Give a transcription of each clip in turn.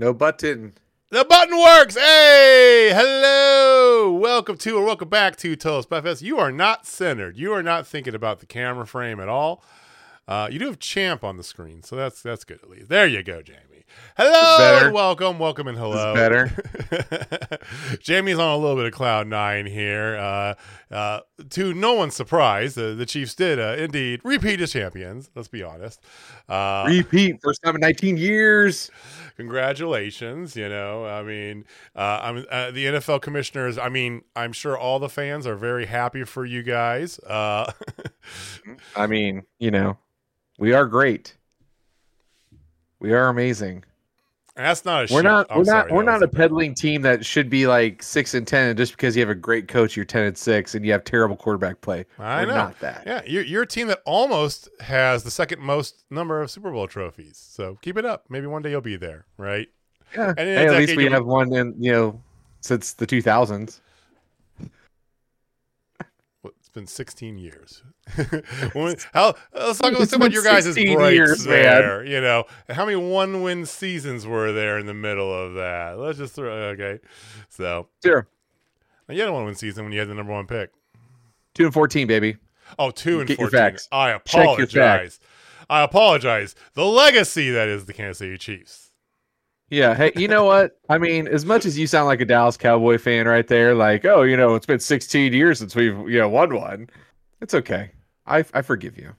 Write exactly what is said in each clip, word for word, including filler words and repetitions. No button. The button works. Hey, hello. Welcome to or welcome back to Toast by Fest. You are not centered. You are not thinking about the camera frame at all. Uh, you do have Champ on the screen, so that's that's good at least. There you go, Jamie. Hello and welcome. Welcome and hello. This is better. Jamie's on a little bit of cloud nine here. Uh, uh, to no one's surprise, the, the Chiefs did uh, indeed repeat as champions. Let's be honest. Uh, repeat. First time in nineteen years. Congratulations. You know, I mean, uh, I'm, uh, the N F L commissioners, I mean, I'm sure all the fans are very happy for you guys. Uh, I mean, you know. We are great. We are amazing. That's not a shit. We're not. We're not. We're not a peddling team that should be like six and ten. And just because you have a great coach, you're ten and six, and you have terrible quarterback play. I know. We're not that. Yeah, you're you're a team that almost has the second most number of Super Bowl trophies. So keep it up. Maybe one day you'll be there, right? Yeah. And hey, at least we have one in you know since the two thousands. Been sixteen years. when, how, let's talk about some of your guys' breaks years, there. Man. You know, how many one-win seasons were there in the middle of that? Let's just throw. Okay, so sure. You had a one-win season when you had the number one pick. Two and fourteen, baby. Oh, two and Get fourteen. Your facts. I apologize. Check your facts. I apologize. The legacy that is the Kansas City Chiefs. Yeah. Hey, you know what? I mean, as much as you sound like a Dallas Cowboy fan right there, like, oh, you know, it's been sixteen years since we've, you know, won one. It's okay. I I forgive you.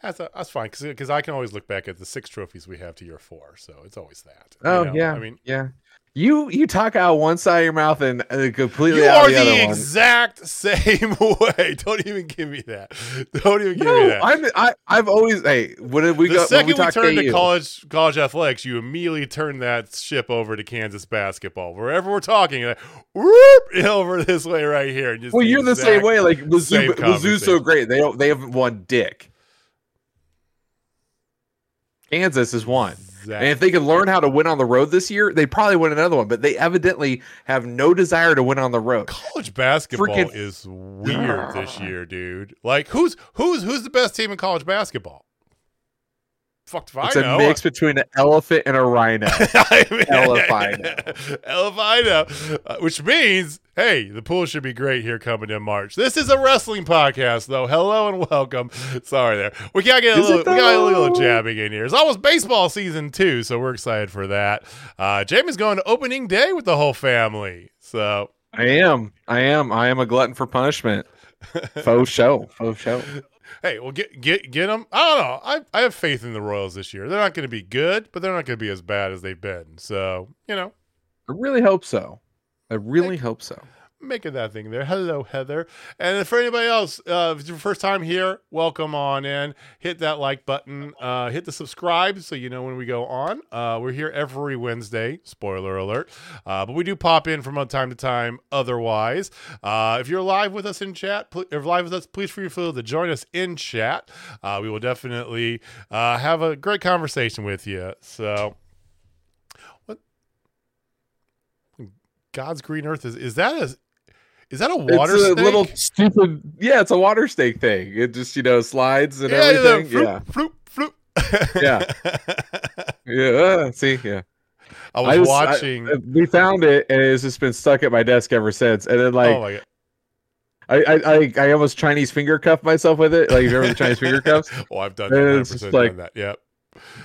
That's a, that's fine because because I can always look back at the six trophies we have to year four, so it's always that. Oh you know? yeah. I mean, yeah. You you talk out one side of your mouth and uh, completely you out are the, the other exact one. Same way. Don't even give me that. Don't even give no, me that. I'm, I I've always hey what did we the go, second we, we turned to you? college college athletics, you immediately turn that ship over to Kansas basketball. Wherever we're talking, like, whoop, over this way right here. Just well, the you're the same way. Like Mizzou, Mizzou's so great. They don't. They haven't won dick. Kansas is one. Exactly. And if they could learn how to win on the road this year, they probably win another one. But they evidently have no desire to win on the road. College basketball Freaking... is weird this year, dude. Like, who's who's who's the best team in college basketball? Fucked if I know. It's a mix between an elephant and a rhino. I mean, Elefino. Elefino. Uh, which means, hey, the pool should be great here coming in March. This is a wrestling podcast, though. Hello and welcome. Sorry there. We got to get a little, we got a little jabbing in here. It's almost baseball season, too, so we're excited for that. Uh, Jamie's going to opening day with the whole family. So I am. I am. I am a glutton for punishment. Faux show. Faux show. Hey, well, get get get them. I don't know. I, I have faith in the Royals this year. They're not going to be good, but they're not going to be as bad as they've been. So, you know. I really hope so. I really make, hope so. Making that thing there. Hello, Heather. And for anybody else, uh, if it's your first time here, welcome on in. Hit that like button. Uh, hit the subscribe so you know when we go on. Uh, we're here every Wednesday. Spoiler alert. Uh, but we do pop in from time to time otherwise. Uh, if you're live with us in chat, pl- if you're live with us, please feel free to join us in chat. Uh, we will definitely uh, have a great conversation with you. So... God's green earth is is that a is that a water it's a snake? Little stupid yeah it's a water snake thing it just you know slides and yeah, everything yeah floop, floop, floop. yeah yeah see yeah I was I just, watching I, we found it and it's just been stuck at my desk ever since and then like oh my God. I, I I I almost Chinese finger cuffed myself with it like you remember the Chinese finger cuffs oh I've done, one hundred percent like, done that yeah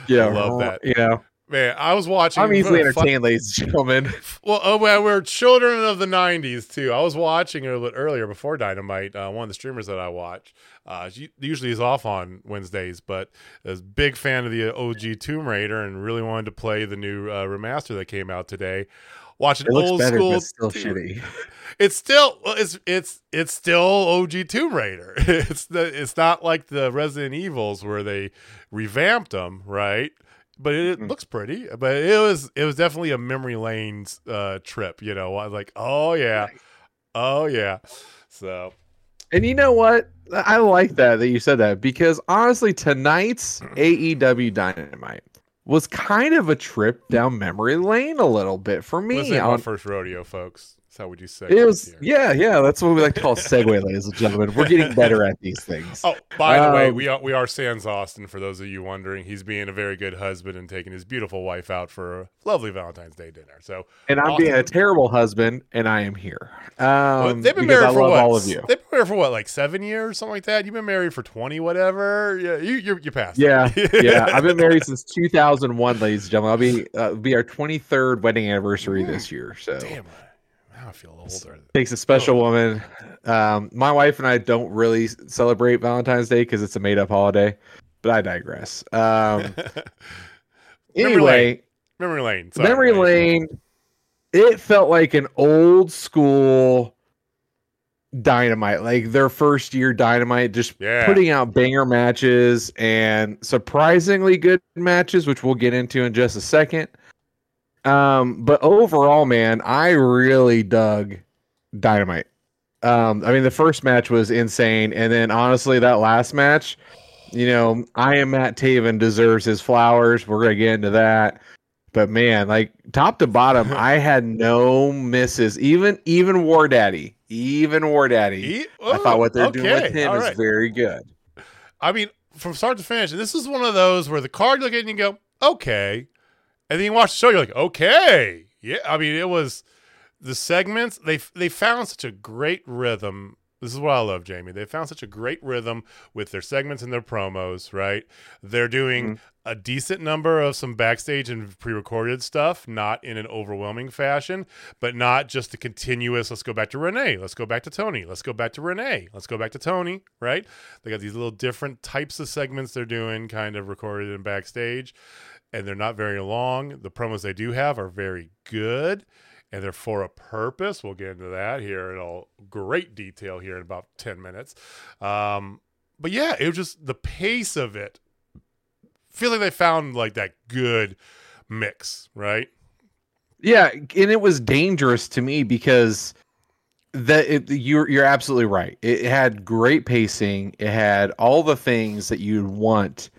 yeah I love that you know Man, I was watching. I'm easily entertained, ladies and gentlemen. Well, oh, well, we're children of the nineties, too. I was watching a little bit earlier before Dynamite, uh, one of the streamers that I watch. Uh, she usually is off on Wednesdays, but I was a big fan of the O G Tomb Raider and really wanted to play the new uh, remaster that came out today. Watch an it looks old better, school. But still t- shitty. It's still it's it's it's still O G Tomb Raider. It's the it's not like the Resident Evils where they revamped them, right? But it looks pretty. But it was it was definitely a memory lane uh, trip. You know, I was like, oh yeah, oh yeah. So, and you know what? I like that that you said that because honestly, tonight's A E W Dynamite was kind of a trip down memory lane a little bit for me. This ain't my first rodeo, folks. That's how we do segues. It was, here. Yeah, yeah. That's what we like to call segue, ladies and gentlemen. We're getting better at these things. Oh, by um, the way, we are we are sans Austin. For those of you wondering, he's being a very good husband and taking his beautiful wife out for a lovely Valentine's Day dinner. So, and I'm Austin, being a terrible husband, and I am here. Um, well, they've been married I for love what? All of you. They've been married for what, like seven years, something like that. You've been married for twenty, whatever. Yeah, you you you passed. Yeah, yeah. I've been married since two thousand one, ladies and gentlemen. I'll be uh, it'll be our twenty-third wedding anniversary mm. this year. So. Damn. I feel older. Takes a special oh. woman. Um, my wife and I don't really celebrate Valentine's Day because it's a made-up holiday. But I digress. Um, anyway, memory lane. Memory lane. Sorry, memory lane. It felt like an old school Dynamite, like their first year Dynamite, just yeah. putting out banger matches and surprisingly good matches, which we'll get into in just a second. Um, but overall, man, I really dug Dynamite. Um, I mean, the first match was insane. And then honestly, that last match, you know, I am Matt Taven deserves his flowers. We're going to get into that. But man, like top to bottom, I had no misses. Even, even War Daddy, even War Daddy, he, oh, I thought what they're okay. doing with him All is right. very good. I mean, from start to finish, this is one of those where the card you look at and you go, okay. And then you watch the show, you're like, okay. Yeah, I mean, it was the segments. They they found such a great rhythm. This is what I love, Jamie. They found such a great rhythm with their segments and their promos, right? They're doing mm-hmm. a decent number of some backstage and pre-recorded stuff, not in an overwhelming fashion, but not just the continuous, let's go back to Renee, let's go back to Tony, let's go back to Renee, let's go back to Tony, right? They got these little different types of segments they're doing, kind of recorded and backstage. And they're not very long. The promos they do have are very good, and they're for a purpose. We'll get into that here in all great detail here in about ten minutes. Um, but yeah, it was just the pace of it. I feel like they found like that good mix, right? Yeah, and it was dangerous to me because that it, you're you're absolutely right. It had great pacing. It had all the things that you'd want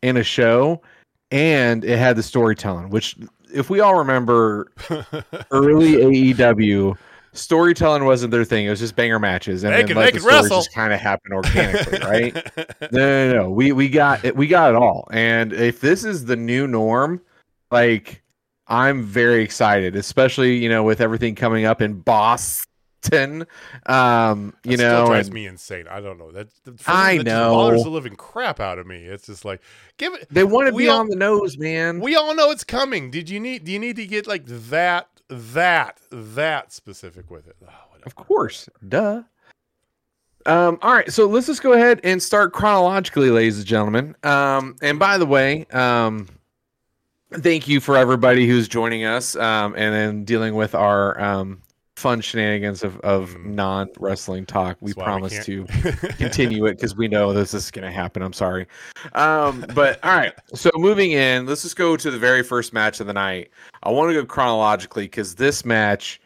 in a show. And it had the storytelling, which if we all remember early A E W, storytelling wasn't their thing. It was just banger matches. And they then can, like, they the story wrestle. Just kind of happened organically, right? No, no, no. We, we, got it, we got it all. And if this is the new norm, like, I'm very excited, especially, you know, with everything coming up in Boston. Ten, um, you that know, still drives and, me insane. I don't know that. that I that know bothers the living crap out of me. It's just like give it. They want to be all, on the nose, man. We all know it's coming. Did you need? Do you need to get like that, that, that specific with it? Oh, of course, duh. Um, all right, so let's just go ahead and start chronologically, ladies and gentlemen. Um, and by the way, um, thank you for everybody who's joining us, um, and then dealing with our um. fun shenanigans of, of mm. non-wrestling talk. We promise we to continue it because we know this is going to happen. I'm sorry. Um, but all right. So moving in, let's just go to the very first match of the night. I want to go chronologically because this match,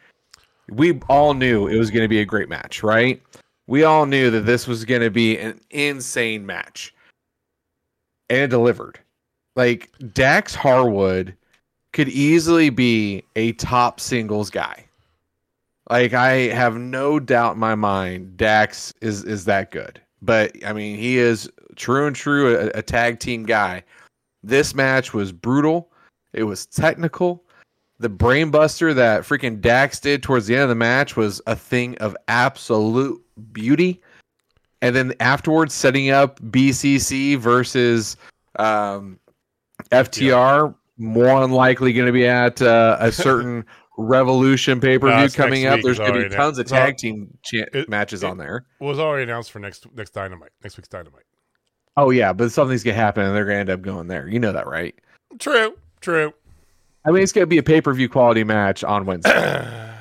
we all knew it was going to be a great match, right? We all knew that this was going to be an insane match. And it delivered. Like Dax Harwood could easily be a top singles guy. Like, I have no doubt in my mind Dax is, is that good. But, I mean, he is true and true a, a tag team guy. This match was brutal. It was technical. The brain buster that freaking Dax did towards the end of the match was a thing of absolute beauty. And then afterwards, setting up B C C versus um, F T R, more than likely going to be at uh, a certain... Revolution pay-per-view no, coming up. There's going to be tons of tag team cha- it, matches it on there. Was already announced for next next Dynamite, next week's Dynamite. Oh yeah, but something's gonna happen, and they're gonna end up going there. You know that, right? True, true. I mean, it's gonna be a pay-per-view quality match on Wednesday,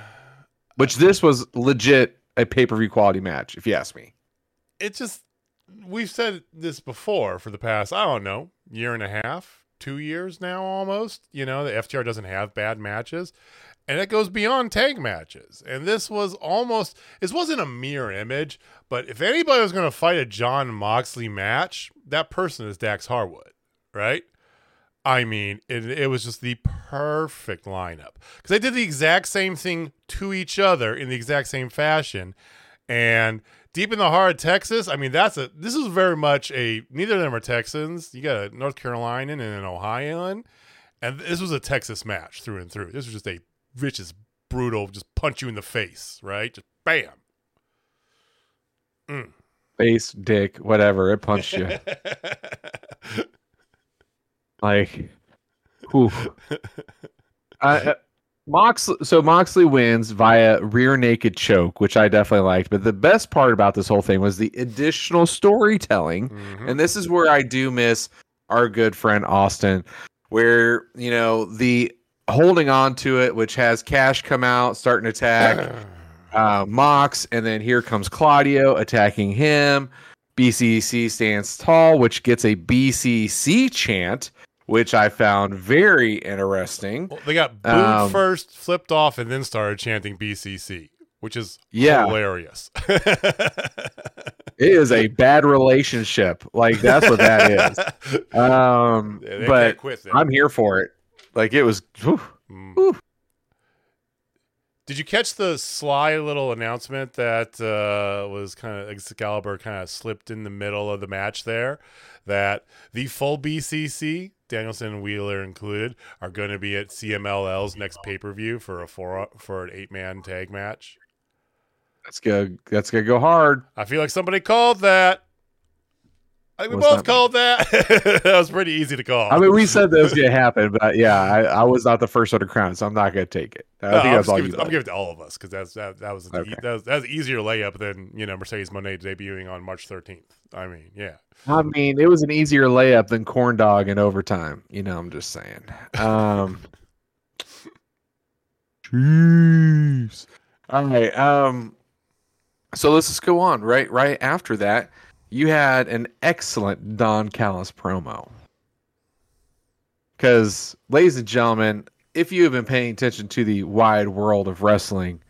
which this was legit a pay-per-view quality match, if you ask me. It just we've said this before for the past I don't know year and a half, two years now almost. You know, the F T R doesn't have bad matches. And it goes beyond tag matches. And this was almost, this wasn't a mirror image, but if anybody was going to fight a Jon Moxley match, that person is Dax Harwood, right? I mean, it, it was just the perfect lineup because they did the exact same thing to each other in the exact same fashion. And deep in the heart of Texas, I mean, that's a this is very much a neither of them are Texans. You got a North Carolinian and an Ohioan, and this was a Texas match through and through. This was just a vicious, brutal, just punch you in the face, right? Just bam, mm. face, dick, whatever. It punched you. Like, whew. uh, Moxley, so Moxley wins via rear naked choke, which I definitely liked. But the best part about this whole thing was the additional storytelling. Mm-hmm. And this is where I do miss our good friend Austin, where, you know, the holding on to it, which has Cash come out, start an attack, uh, Mox, and then here comes Claudio attacking him. B C C stands tall, which gets a B C C chant, which I found very interesting. Well, they got booed um, first, flipped off, and then started chanting B C C, which is yeah. hilarious. It is a bad relationship. Like, that's what that is. Um, yeah, they but quit there. I'm here for it. Like, it was... Whew, mm. whew. Did you catch the sly little announcement that uh, was kind of Excalibur kind of slipped in the middle of the match there? That the full B C C, Danielson and Wheeler included, are going to be at C M L L's next pay-per-view for a four for an eight-man tag match. That's good. That's gonna go hard. I feel like somebody called that. I think we both called that. That was pretty easy to call. I mean, we said that was going to happen, but yeah, I, I was not the first one to crown, so I'm not going to take it. I no, think that's all you. I'm giving it to all of us because that's that, that was okay. e- that was that was an easier layup than you know Mercedes Moné debuting on March thirteenth. I mean, yeah. I mean, it was an easier layup than Corn Dog in overtime. You know, I'm just saying. Um, jeez. All right. Um. So let's just go on. Right. Right after that. You had an excellent Don Callis promo. Because, ladies and gentlemen, if you have been paying attention to the wide world of wrestling,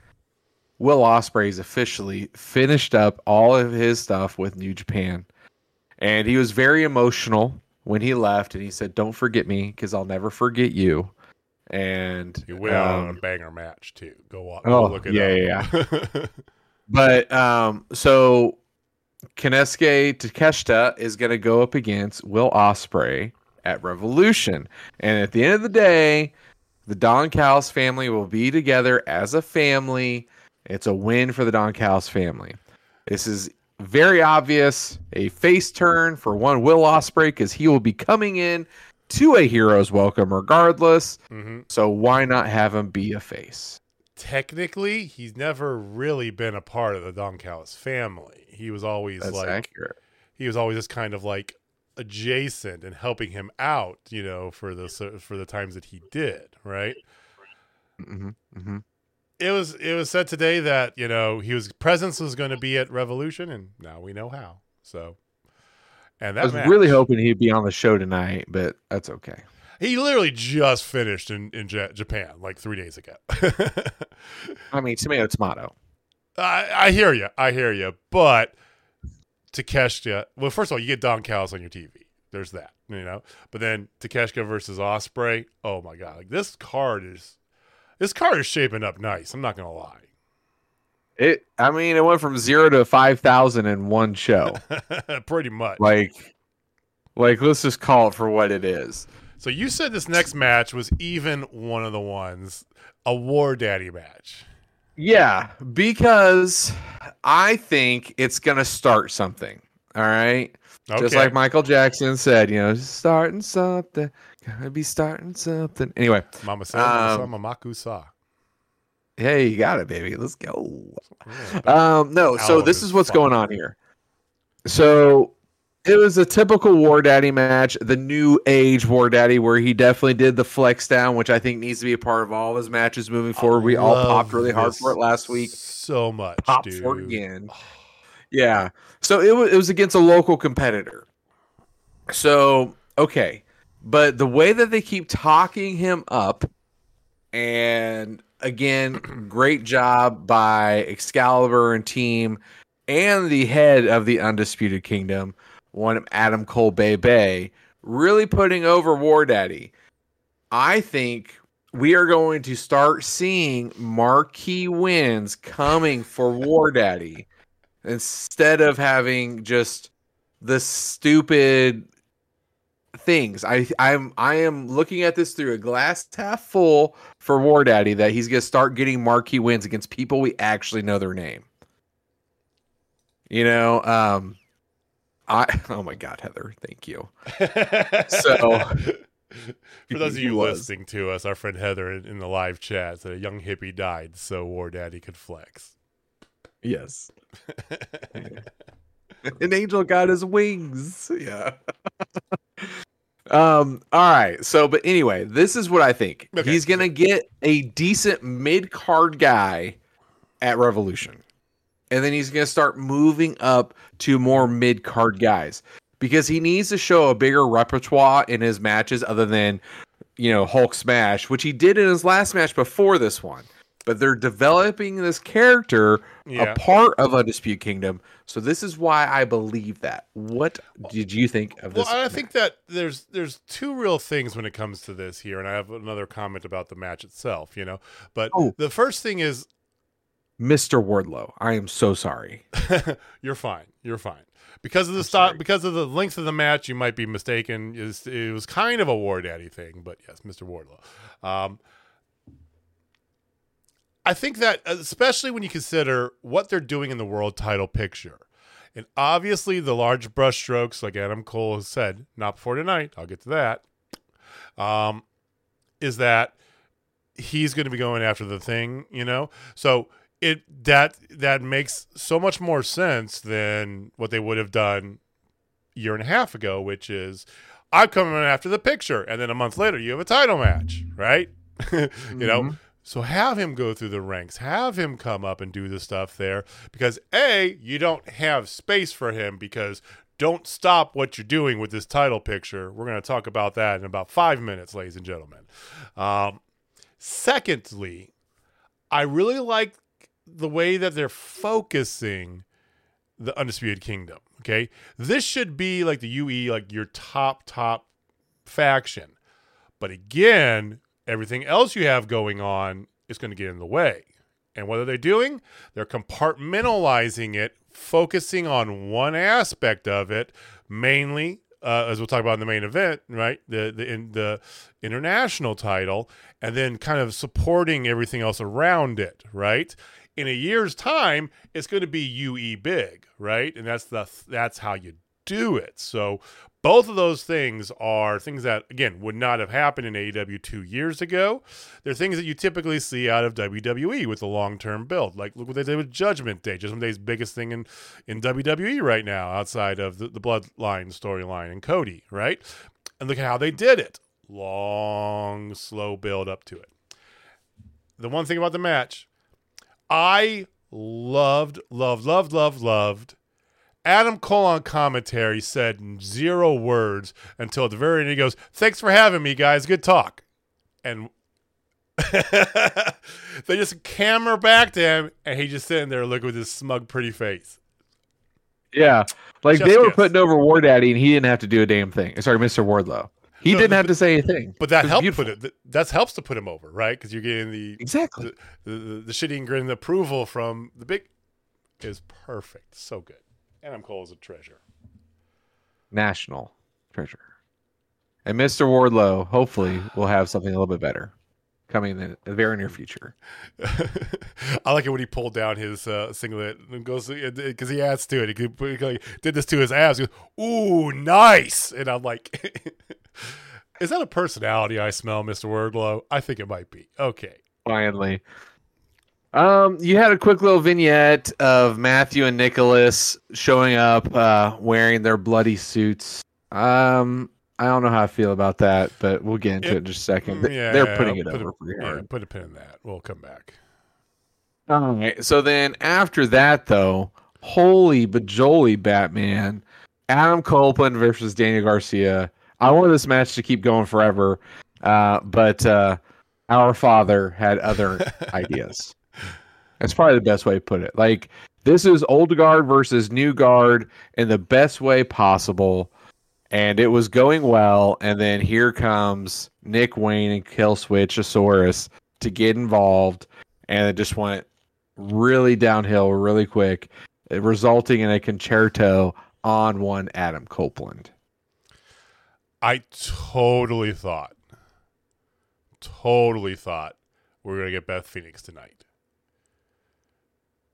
Will Ospreay's officially finished up all of his stuff with New Japan. And he was very emotional when he left, and he said, "Don't forget me, because I'll never forget you." And he went um, on a banger match, too. Go on. Oh, go look it yeah, up. Yeah, yeah. But, um, so... Kensuke Takeshita is going to go up against Will Ospreay at Revolution. And at the end of the day, the Don Callis family will be together as a family. It's a win for the Don Callis family. This is very obvious. A face turn for one Will Ospreay because he will be coming in to a hero's welcome regardless. Mm-hmm. So why not have him be a face? Technically, he's never really been a part of the Don Callis family. He was always That's like, accurate. He was always just kind of like adjacent and helping him out, you know, for the for the times that he did, right? Mm-hmm, mm-hmm. It was it was said today that you know he was presence was going to be at Revolution, and now we know how. So, and that I was match, really hoping he'd be on the show tonight, but that's okay. He literally just finished in, in J- Japan like three days ago. I mean, tomato, tomato. I, I hear you. I hear you. But Takeshita, well, first of all, you get Don Callis on your T V. There's that, you know. But then Takeshita versus Ospreay. Oh my God, like this card is, this card is shaping up nice. I'm not gonna lie. It. I mean, it went from zero to five thousand in one show. Pretty much. Like, like let's just call it for what it is. So you said this next match was even one of the ones, a War Daddy match. Yeah, because I think it's going to start something. All right? Okay. Just like Michael Jackson said, you know, starting something. Gotta be starting something. Anyway. Mama sa, um, mama sa. Hey, you got it, baby. Let's go. Yeah, um, no, so this is what's fun. Going on here. So... It was a typical War Daddy match, the new age War Daddy, where he definitely did the flex down, which I think needs to be a part of all of his matches moving forward. I we all popped really hard for it last week. So much, popped dude. for it again. Yeah. So it was, it was against a local competitor. So, okay. But the way that they keep talking him up, and again, great job by Excalibur and team and the head of the Undisputed Kingdom, one Adam Cole Bay Bay, really putting over War Daddy. I think we are going to start seeing marquee wins coming for War Daddy instead of having just the stupid things. I I'm I am looking at this through a glass half full for War Daddy, that he's going to start getting marquee wins against people we actually know their name. You know, um, I oh my God, Heather, thank you. So, for those of you was. listening to us, our friend Heather in, in the live chat said a young hippie died so War Daddy could flex. Yes. An angel got his wings. Yeah. um. All right. So, but anyway, this is what I think. Okay. He's gonna get a decent mid card guy at Revolution, and then he's gonna start moving up to more mid card guys because he needs to show a bigger repertoire in his matches, other than, you know, Hulk Smash, which he did in his last match before this one. But they're developing this character, yeah. a part of Undisputed Kingdom. So this is why I believe that. What did you think of this? Well, I match? think that there's there's two real things when it comes to this here, and I have another comment about the match itself, you know. But oh. the first thing is, Mister Wardlow, I am so sorry. You're fine. You're fine. Because of the stop, because of the length of the match, you might be mistaken. It was, it was kind of a War Daddy thing, but yes, Mister Wardlow. Um, I think that, especially when you consider what they're doing in the world title picture, and obviously the large brushstrokes, like Adam Cole has said, not before tonight, I'll get to that, um, is that he's going to be going after the Thing, you know? So it that that makes so much more sense than what they would have done a year and a half ago, which is, I'm coming after the picture, and then a month later you have a title match, right? Mm-hmm. You know? So have him go through the ranks, have him come up and do the stuff there, because A, you don't have space for him, because don't stop what you're doing with this title picture. We're going to talk about that in about five minutes, ladies and gentlemen. Um, secondly, I really like the way that they're focusing the Undisputed Kingdom. Okay. This should be like the U E, like your top, top faction. But again, everything else you have going on is going to get in the way. And what are they doing? They're compartmentalizing it, focusing on one aspect of it, mainly, uh, as we'll talk about in the main event, right? The the in, the international title, and then kind of supporting everything else around it, right? In a year's time, it's going to be U E big, right? And that's the that's how you do it. So both of those things are things that, again, would not have happened in A E W two years ago. They're things that you typically see out of W W E with the long-term build. Like, look what they did with Judgment Day. Judgment Day's biggest thing in, in W W E right now, outside of the, the Bloodline storyline and Cody, right? And look at how they did it. Long, slow build up to it. The one thing about the match, I loved, loved, loved, loved, loved, Adam Cole on commentary said zero words until at the very end he goes, "Thanks for having me, guys. Good talk." And they just camera back to him, and he just sitting there looking with his smug, pretty face. Yeah. Like, just they were guess. putting over War Daddy, and he didn't have to do a damn thing. Sorry, Mister Wardlow. He no, didn't have to say anything. But that helped put it, that helps to put him over, right? Because you're getting the, exactly. the, the, the, the shitty and grin approval from the big. Is perfect. So good. Adam Cole is a treasure. National treasure. And Mister Wardlow, hopefully, will have something a little bit better coming in the very near future. I like it when he pulled down his uh, singlet and goes, because he adds to it. He did this to his abs. He goes, "Ooh, nice." And I'm like, is that a personality I smell, Mister Wardlow? I think it might be. Okay. Finally. Um, you had a quick little vignette of Matthew and Nicholas showing up, uh, wearing their bloody suits. Um, I don't know how I feel about that, but we'll get into it, it in just a second. Yeah, They're putting it put over. A, yeah, put a pin in that. We'll come back. All right. So then after that, though, holy bajoli, Batman, Adam Copeland versus Daniel Garcia. I want this match to keep going forever, uh, but uh, our father had other ideas. That's probably the best way to put it. Like, this is old guard versus new guard in the best way possible. and it was going well. And then here comes Nick Wayne and Killswitch Asaurus to get involved, and it just went really downhill really quick, resulting in a concerto on one Adam Copeland. I totally thought, totally thought we were going to get Beth Phoenix tonight.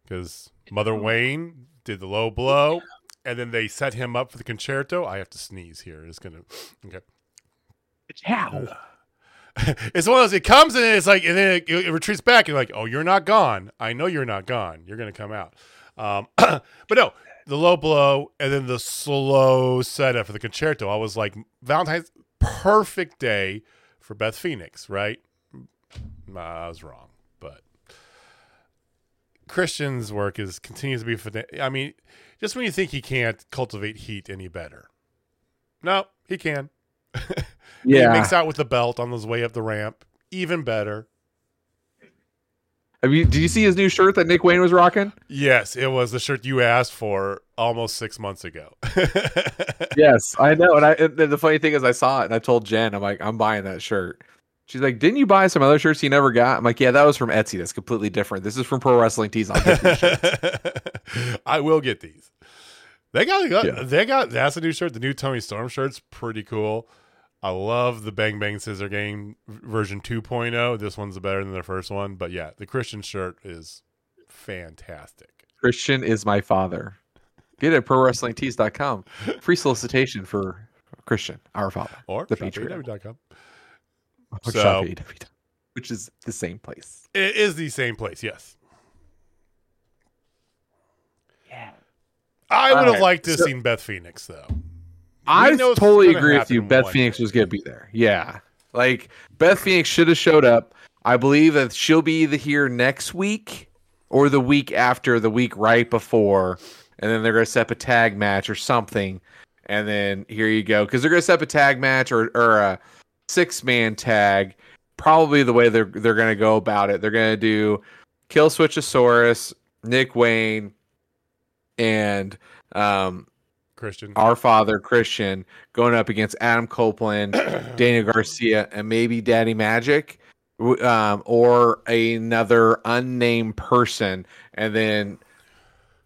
Because Mother Wayne did the low blow, and then they set him up for the concerto. I have to sneeze here. It's going to, okay. How? It's one of those, it comes and it's like, and then it, it retreats back. And you're like, oh, you're not gone. I know you're not gone. You're going to come out. Um, but no, the low blow and then the slow setup for the concerto. I was like, Valentine's perfect day for Beth Phoenix, right? Nah, I was wrong. But Christian's work is continues to be, fina- I mean, just when you think he can't cultivate heat any better. No, he can. Yeah. He makes out with the belt on his way up the ramp. Even better. I mean, did you see his new shirt that Nick Wayne was rocking? Yes, it was the shirt you asked for almost six months ago. Yes, I know. And, I, and the funny thing is I saw it and I told Jen, I'm like, I'm buying that shirt. She's like, didn't you buy some other shirts you never got? I'm like, yeah, that was from Etsy. That's completely different. This is from Pro Wrestling Tees. I'll get these shirts. I will get these. They got, got yeah. they got, that's a new shirt. The new Toni Storm shirt's pretty cool. I love the Bang Bang Scissor Game version two point oh. This one's better than the first one. But yeah, the Christian shirt is fantastic. Christian is my father. Get it at pro wrestling tees dot com. Free solicitation for Christian, our father. Or the patreon dot com. So, which is the same place. It is the same place, yes. Yeah. I would have right. liked to have so, seen Beth Phoenix, though. I totally agree with you. Beth Phoenix day. was going to be there. Yeah. Like, Beth Phoenix should have showed up. I believe that she'll be either here next week or the week after, the week right before. And then they're going to set up a tag match or something. And then here you go. Because they're going to set up a tag match or, or a six-man tag. Probably the way they're, they're going to go about it. They're going to do Killswitchosaurus, Nick Wayne, and... um Christian. Our father, Christian, going up against Adam Copeland, Daniel Garcia, and maybe Daddy Magic, um, or another unnamed person. And then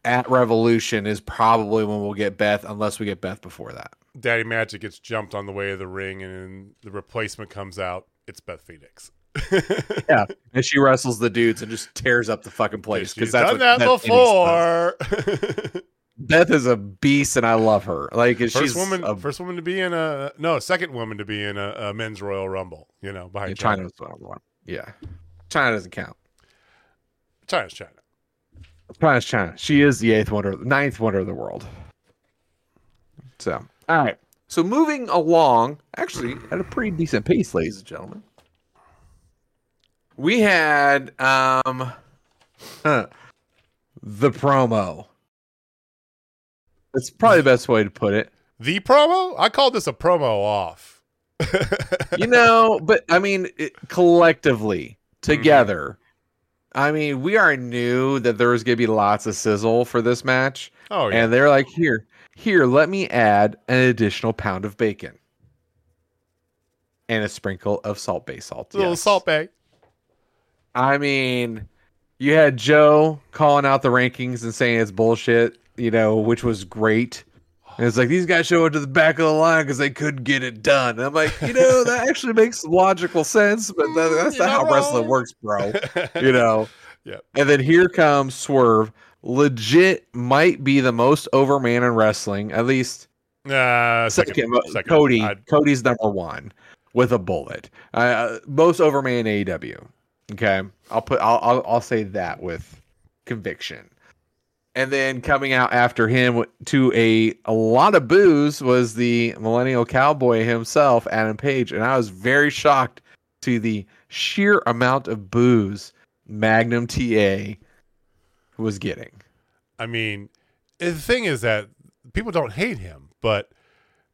at Revolution is probably when we'll get Beth, unless we get Beth before that. Daddy Magic gets jumped on the way of the ring, and then the replacement comes out. It's Beth Phoenix. Yeah, and she wrestles the dudes and just tears up the fucking place. She's that's done that Beth before. Beth is a beast, and I love her. Like first she's woman, a, first woman to be in a no, second woman to be in a, a men's Royal Rumble. You know, behind China. China. Yeah, China doesn't count. China's China. China's China. She is the eighth wonder, ninth wonder of the world. So, all right. So moving along, actually at a pretty decent pace, ladies and gentlemen. We had um, huh, the promo. It's probably the best way to put it. The promo? I call this a promo off. You know, but I mean, it, collectively, together, mm. I mean, we are knew that there was going to be lots of sizzle for this match. Oh, yeah. And they're like, here, here, let me add an additional pound of bacon. And a sprinkle of salt bay salt. A yes. little salt bay. I mean, you had Joe calling out the rankings and saying it's bullshit. You know, which was great. And it's like, these guys show up to the back of the line because they couldn't get it done. And I'm like, you know, that actually makes logical sense, but that, that's not how wrestling works, bro. You know? Yeah. And then here comes Swerve. Legit might be the most over man in wrestling, at least. Uh, second, second, second. Cody. I'd... Cody's number one with a bullet. Uh, most over man in A E W. Okay. I'll put, I'll, I'll, I'll say that with conviction. And then coming out after him to a, a lot of boos was the millennial cowboy himself, Adam Page. And I was very shocked to the sheer amount of boos Magnum T A was getting. I mean, the thing is that people don't hate him, but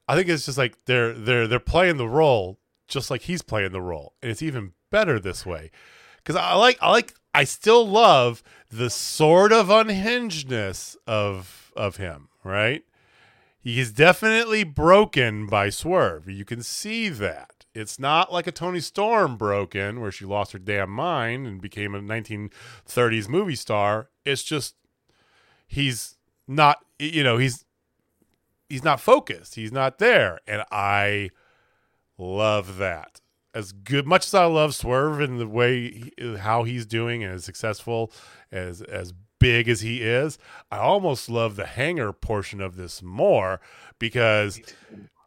I think it's just like they're they're they're playing the role just like he's playing the role. And it's even better this way. Because I like I like I still love the sort of unhingedness of of him, right? He's definitely broken by Swerve. You can see that. It's not like a Toni Storm broken where she lost her damn mind and became a nineteen thirties movie star. It's just he's not, you know, he's he's not focused. He's not there. And I love that. As good, much as I love Swerve and the way he, how he's doing and as successful as as big as he is, I almost love the hanger portion of this more because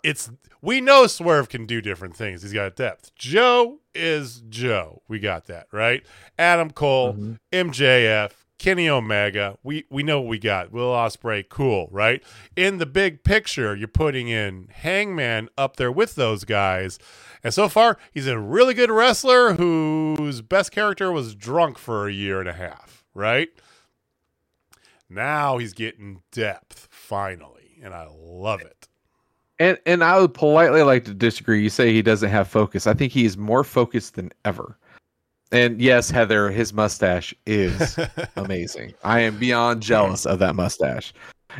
it's we know Swerve can do different things. He's got depth. Joe is Joe. We got that, right? Adam Cole, mm-hmm. M J F, Kenny Omega. We we know what we got. Will Ospreay, cool, right? In the big picture, you're putting in Hangman up there with those guys. And so far, he's a really good wrestler whose best character was drunk for a year and a half, right? Now he's getting depth finally, and I love it. And and I would politely like to disagree. You say he doesn't have focus. I think he is more focused than ever. And yes, Heather, his mustache is amazing. I am beyond jealous of that mustache.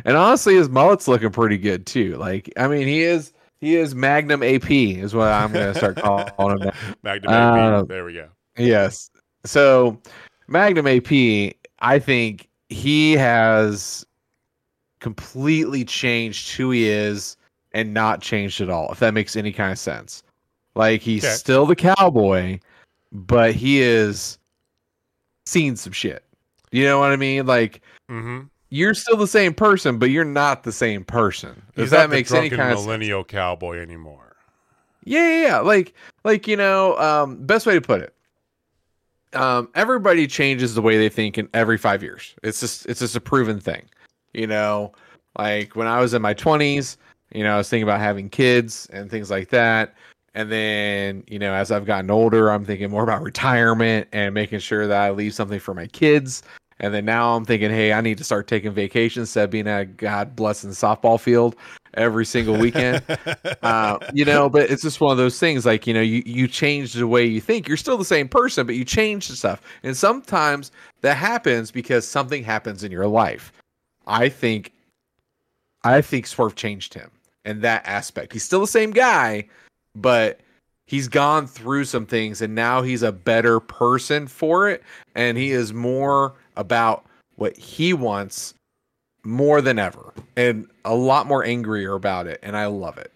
And honestly, his mullet's looking pretty good too. Like, I mean, he is he is Magnum A P is what I'm going to start calling him. Magnum uh, A P. There we go. Yes. So Magnum A P, I think. He has completely changed who he is and not changed at all, if that makes any kind of sense. Like, he's okay. still the cowboy, but he is seen some shit. You know what I mean? Like, mm-hmm. you're still the same person, but you're not the same person. He's if that makes any kind of millennial sense. Cowboy anymore. Yeah, yeah, yeah. Like, like you know, um, best way to put it. Um, everybody changes the way they think in every five years. It's just, it's just a proven thing, you know, like when I was in my twenties, you know, I was thinking about having kids and things like that. And then, you know, as I've gotten older, I'm thinking more about retirement and making sure that I leave something for my kids. And then now I'm thinking, hey, I need to start taking vacations instead of being at God blessing softball field every single weekend. uh, you know, but it's just one of those things like, you know, you, you change the way you think. You're still the same person, but you change the stuff. And sometimes that happens because something happens in your life. I think I think Swerve changed him in that aspect. He's still the same guy, but he's gone through some things and now he's a better person for it. And he is more about what he wants more than ever and a lot more angrier about it. And I love it.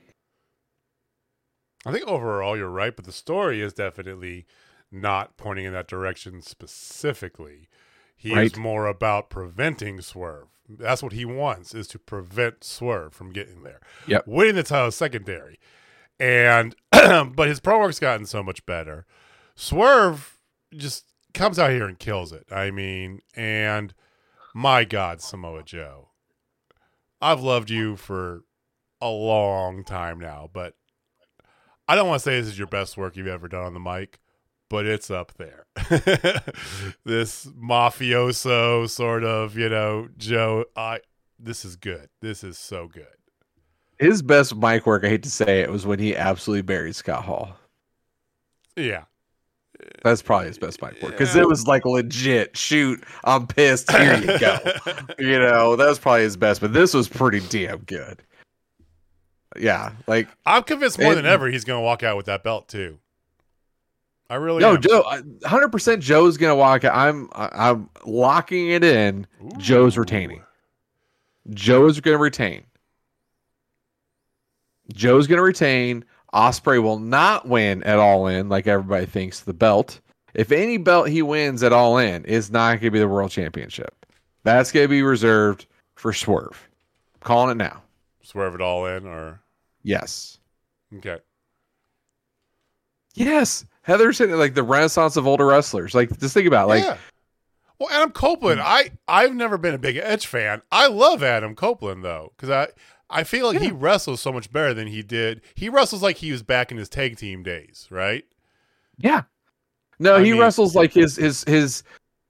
I think overall you're right, but the story is definitely not pointing in that direction specifically. He right. is more about preventing Swerve. That's what he wants, is to prevent Swerve from getting there. Yep. Winning the title is secondary. And, but his pro work's gotten so much better. Swerve just comes out here and kills it. I mean, and my God, Samoa Joe, I've loved you for a long time now, but I don't want to say this is your best work you've ever done on the mic, but it's up there. This mafioso sort of, you know, Joe, I, this is good. This is so good. His best mic work, I hate to say it, was when he absolutely buried Scott Hall. Yeah. That's probably his best mic work because it was like legit. Shoot, I'm pissed. Here you go. You know, that was probably his best, but this was pretty damn good. Yeah, like I'm convinced more it, than ever he's gonna walk out with that belt too. I really no am. Joe, one hundred percent Joe's gonna walk out. I'm I'm locking it in. Ooh. Joe's retaining. Joe's gonna retain. Joe's gonna retain. Ospreay will not win at All In like everybody thinks the belt. If any belt he wins at All In, it's not going to be the World Championship. That's going to be reserved for Swerve. I'm calling it now. Swerve at All In, or yes, okay, yes. Heather's hitting like the renaissance of older wrestlers. Like just think about like, yeah. Well, Adam Copeland. I I've never been a big Edge fan. I love Adam Copeland though because I. I feel like yeah. he wrestles so much better than he did. He wrestles like he was back in his tag team days, right? Yeah. No, I he mean, wrestles like his his his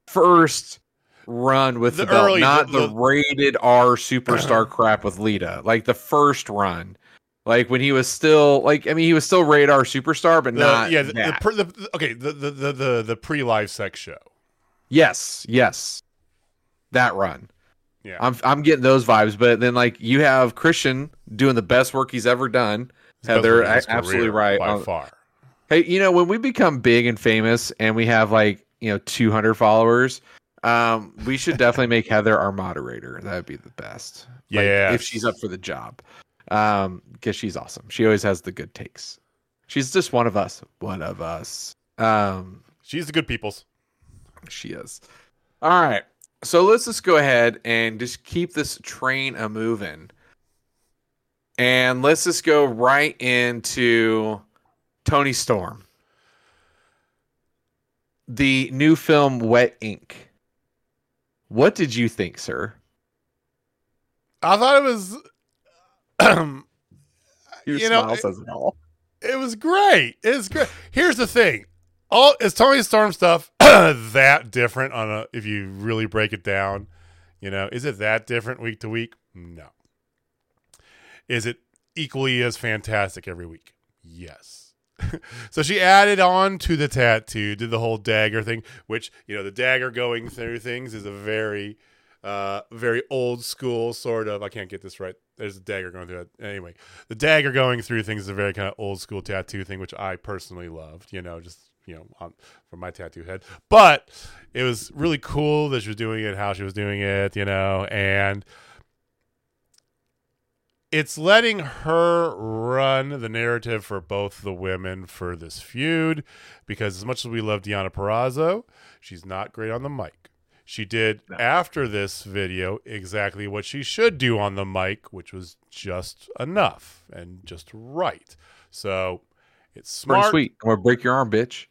first run with the, the belt, early, not the, the rated R superstar crap with Lita. Like the first run, like when he was still like I mean he was still rated R superstar, but the, not yeah. The, that. The, the, okay, the the the the, the pre live sex show. Yes, yes, that run. Yeah, I'm I'm getting those vibes. But then, like, you have Christian doing the best work he's ever done. Heather, absolutely right. By um, far. Hey, you know, when we become big and famous and we have, like, you know, two hundred followers, um, we should definitely make Heather our moderator. That'd be the best. Like, yeah. If she's up for the job. Um, because she's awesome. She always has the good takes. She's just one of us. One of us. Um, she's the good people's. She is. All right. So let's just go ahead and just keep this train a moving. And let's just go right into Toni Storm. The new film, Wet Ink. What did you think, sir? I thought it was... Um, Your you smile know, says it, it all. It was great. It's great. Here's the thing: all is Toni Storm stuff that different on a if you really break it down, you know, is it that different week to week? No. Is it equally as fantastic every week? Yes. So she added on to the tattoo, did the whole dagger thing, which, you know, the dagger going through things is a very, uh, very old school sort of. I can't get this right. There's a dagger going through it. Anyway, the dagger going through things is a very kind of old school tattoo thing, which I personally loved, you know, just, you know, on, from my tattoo head. But it was really cool that she was doing it, how she was doing it, you know, and it's letting her run the narrative for both the women for this feud, because as much as we love Deonna Purrazzo, she's not great on the mic. She did, after this video, exactly what she should do on the mic, which was just enough and just right. So it's smart. Pretty sweet. I'm gonna break your arm, bitch.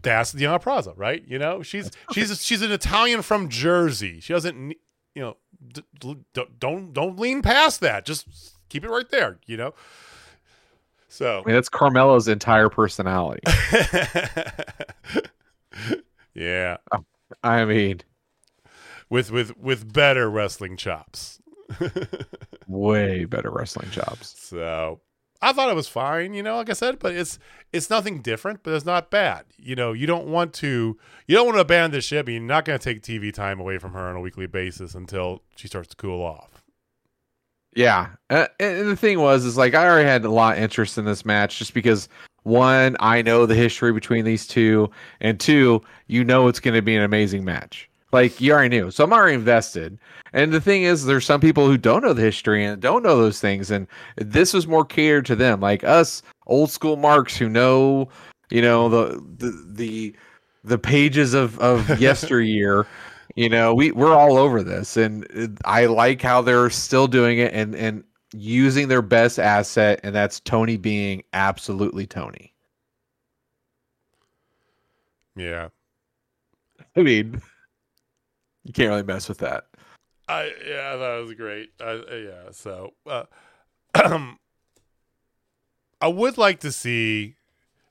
That's Deonna Purrazzo, right? You know, she's she's a, she's an Italian from Jersey. She doesn't, you know, d- don't don't lean past that. Just keep it right there, you know. So I mean, that's Carmelo's entire personality. Yeah. Oh. I mean, with with with better wrestling chops, way better wrestling chops. So I thought it was fine, you know, like I said, but it's it's nothing different, but it's not bad. You know, you don't want to you don't want to abandon this ship. But you're not going to take T V time away from her on a weekly basis until she starts to cool off. Yeah, uh, and the thing was, is like I already had a lot of interest in this match just because. One, I know the history between these two, and two, you know it's going to be an amazing match. Like, you already knew. So I'm already invested. And the thing is, there's some people who don't know the history and don't know those things, and this was more catered to them. Like us old school marks who know, you know, the the the, the pages of, of yesteryear, you know, we, we're all over this. And I like how they're still doing it and and using their best asset, and that's Tony being absolutely Tony. Yeah. I mean, you can't really mess with that. I yeah, that was great. I, yeah, so uh, um, I would like to see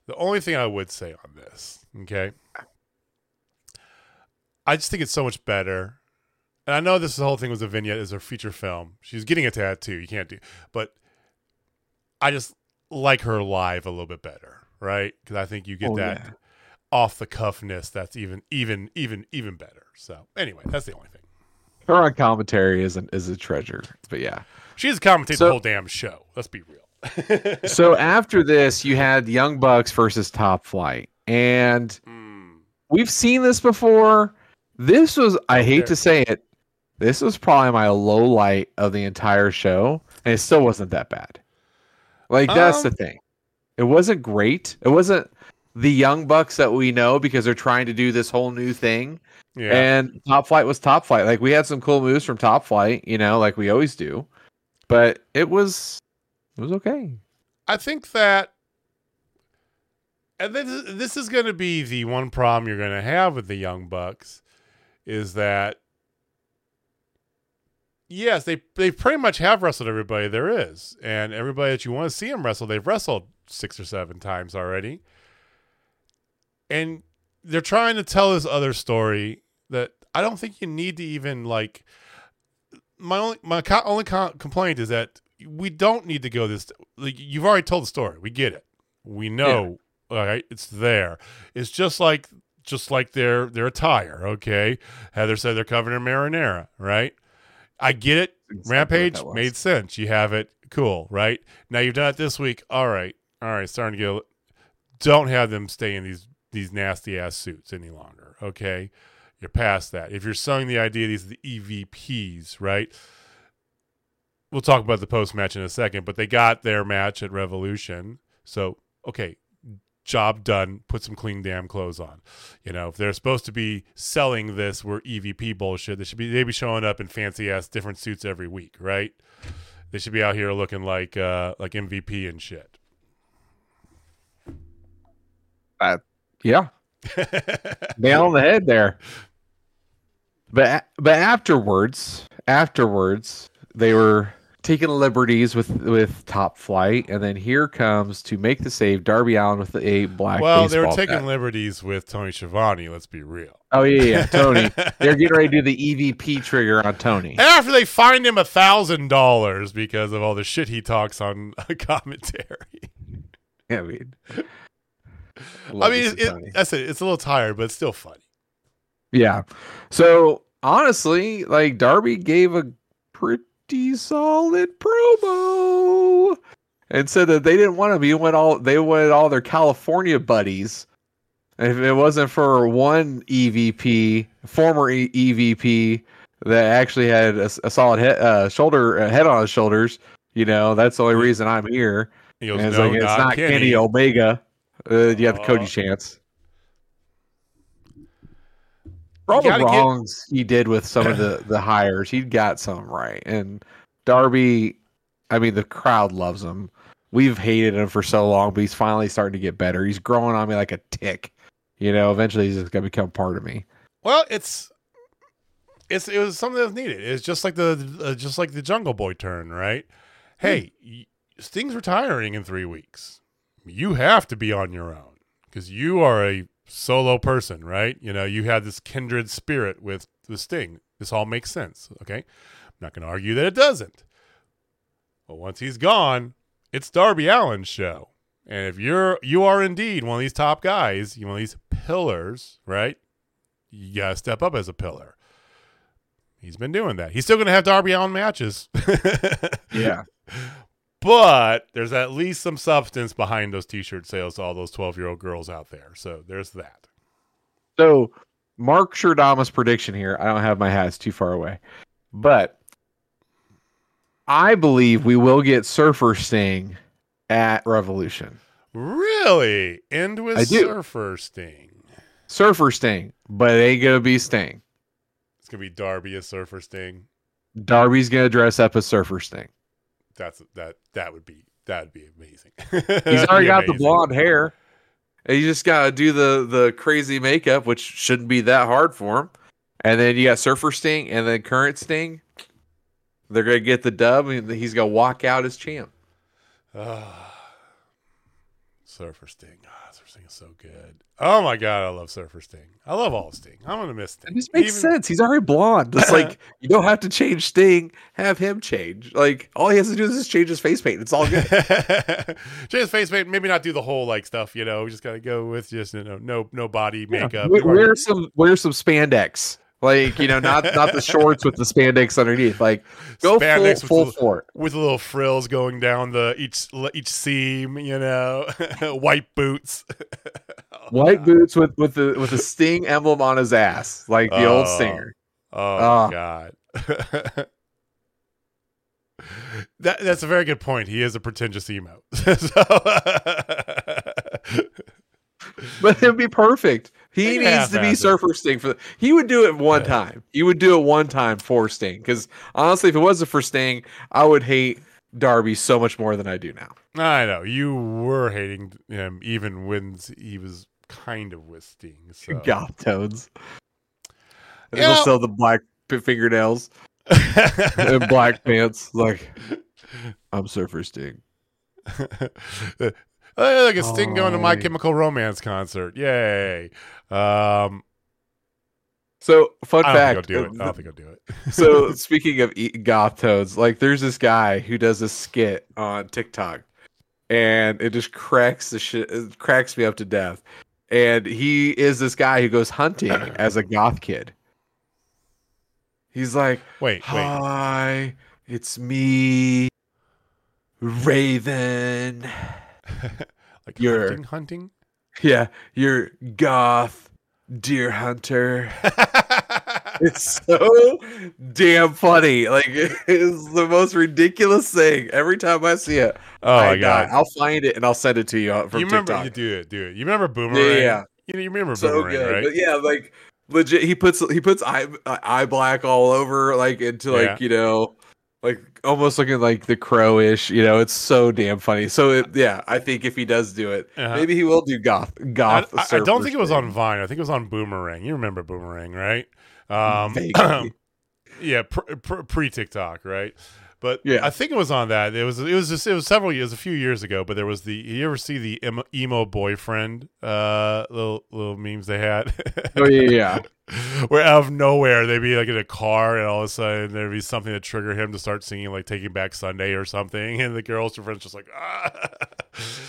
the only thing I would say on this, okay? I just think it's so much better. And I know this whole thing was a vignette as her feature film. She's getting a tattoo. You can't do, but I just like her live a little bit better, right? Because I think you get oh, that yeah. off the cuffness. That's even, even, even, even better. So anyway, that's the only thing. Her on commentary is an, is a treasure, but yeah, she's commentating so, the whole damn show. Let's be real. So after this, you had Young Bucks versus Top Flight, and mm. we've seen this before. This was, I hate there. to say it. This was probably my low light of the entire show, and it still wasn't that bad. Like, that's um, the thing. It wasn't great. It wasn't the Young Bucks that we know because they're trying to do this whole new thing. Yeah. And Top Flight was Top Flight. Like, we had some cool moves from Top Flight, you know, like we always do. But it was it was okay. I think that and this, this is going to be the one problem you're going to have with the Young Bucks is that yes, they they pretty much have wrestled everybody there is. And everybody that you want to see them wrestle, they've wrestled six or seven times already. And they're trying to tell this other story that I don't think you need to even, like... My only my co- only co- complaint is that we don't need to go this... Like, you've already told the story. We get it. We know. Yeah. All right, it's there. It's just like just like their their attire. Okay, Heather said they're covered in marinara, right? I get it. Exactly. Rampage made sense. You have it. Cool, right? Now you've done it this week. All right, all right. Starting to get. Don't have them stay in these these nasty ass suits any longer. Okay, you're past that. If you're selling the idea, these are the E V Ps, right? We'll talk about the post match in a second, but they got their match at Revolution. So, okay, job done. Put some clean damn clothes on. You know, if they're supposed to be selling this, we're E V P bullshit. They should be they be showing up in fancy ass different suits every week, right? They should be out here looking like uh, like M V P and shit. Uh, yeah, nail on the head there. But but afterwards, afterwards. They were taking liberties with, with Top Flight, and then here comes to make the save Darby Allin with a black. Well, they were taking bat. liberties with Tony Schiavone. Let's be real. Oh yeah, yeah, Tony. They're getting ready to do the E V P trigger on Tony. And after they fined him a thousand dollars because of all the shit he talks on commentary. Yeah, I mean, I, I mean, it, it, that's it. It's a little tired, but it's still funny. Yeah. So honestly, like Darby gave a pretty solid promo and said that they didn't want him. He went all they wanted all their California buddies. And if it wasn't for one E V P, former E V P that actually had a, a solid he- uh, shoulder, a head on his shoulders, you know, that's the only reason I'm here. He goes, and it's, no, like, it's not, not Kenny, Kenny Omega. Uh, you have the Cody chance. For all the wrongs get... he did with some of the, the hires, he got some right. And Darby, I mean, the crowd loves him. We've hated him for so long, but he's finally starting to get better. He's growing on me like a tick. You know, eventually he's just going to become part of me. Well, it's it's it was something that was needed. It's just like the uh, just like the Jungle Boy turn, right? Hey, hmm. Sting's retiring in three weeks. You have to be on your own because you are a solo person, right? You know, you have this kindred spirit with the Sting. This all makes sense, okay? I'm not going to argue that it doesn't. But once he's gone, it's Darby Allin's show. And if you're, you are indeed one of these top guys, one of these pillars, right? You got to step up as a pillar. He's been doing that. He's still going to have Darby Allin matches. Yeah. But there's at least some substance behind those T-shirt sales to all those twelve-year-old girls out there. So there's that. So Mark Sherdama's prediction here. I don't have my hats too far away. But I believe we will get Surfer Sting at Revolution. Really? End with I Surfer do. Sting. Surfer Sting. But it ain't going to be Sting. It's going to be Darby as Surfer Sting. Darby's going to dress up as Surfer Sting. That's that. That would be that would be amazing. He's already got amazing. the blonde hair. And you just gotta do the the crazy makeup, which shouldn't be that hard for him. And then you got Surfer Sting, and then current Sting. They're gonna get the dub, and he's gonna walk out as champ. Uh, Surfer Sting. Oh, Surfer Sting is so good. Oh my god, I love Surfer Sting. I love all Sting. I'm gonna miss Sting. It just makes Even... sense. He's already blonde. It's like you don't have to change Sting. Have him change. Like all he has to do is just change his face paint. It's all good. Change his face paint. Maybe not do the whole like stuff. You know, we just gotta go with just you know, no no body yeah. makeup. We, wear some wear some spandex. Like, you know, not not the shorts with the spandex underneath. Like, go spandex full, full for it. With the little frills going down the each each seam, you know. White boots. oh, White God. boots with, with the with a Sting emblem on his ass, like the oh, old Stinger. Oh, oh. God. that That's a very good point. He is a pretentious emo. so... But it'd be perfect. He yeah, needs to be Surfer Sting for the, he would do it one yeah. time. He would do it one time for Sting. Because honestly, if it wasn't for Sting, I would hate Darby so much more than I do now. I know you were hating him even when he was kind of with Sting. So. Goth tones. And yeah. They'll sell the black fingernails and black pants. Like I'm Surfer Sting. Oh, look, it's Sting going to My Chemical Romance concert. Yay. Um, so, fun I fact. Don't think I'll do it. I don't think I'll do it. So, speaking of eating goth toads, like, there's this guy who does this skit on TikTok, and it just cracks the shit, it cracks me up to death. And he is this guy who goes hunting as a goth kid. He's like, wait, hi, wait. It's me, Raven. Like you're, hunting, hunting? Yeah, you're goth deer hunter. It's so damn funny. Like, it's the most ridiculous thing. Every time I see it, oh my god, I'll find it and I'll send it to you from you remember, TikTok. You do it, do it. You remember Boomerang? Yeah, yeah. You, you remember so Boomerang, good. Right? But yeah, like legit. He puts he puts eye eye black all over, like into like yeah. you know, like almost looking like the Crow-ish. You know, it's so damn funny. So it, yeah, I think if he does do it, uh-huh. maybe he will do goth goth. I, I don't think it was on Vine. I think it was on Boomerang. You remember Boomerang, right? Um, yeah, pre, pre, pre TikTok, right? But yeah, I think it was on that. It was, it was just, it was several years, a few years ago. But there was the, you ever see the emo, emo boyfriend, uh, little little memes they had? Oh yeah, yeah. Where out of nowhere they'd be like in a car, and all of a sudden there'd be something to trigger him to start singing like "Taking Back Sunday" or something, and the girl's friend's just like, ah.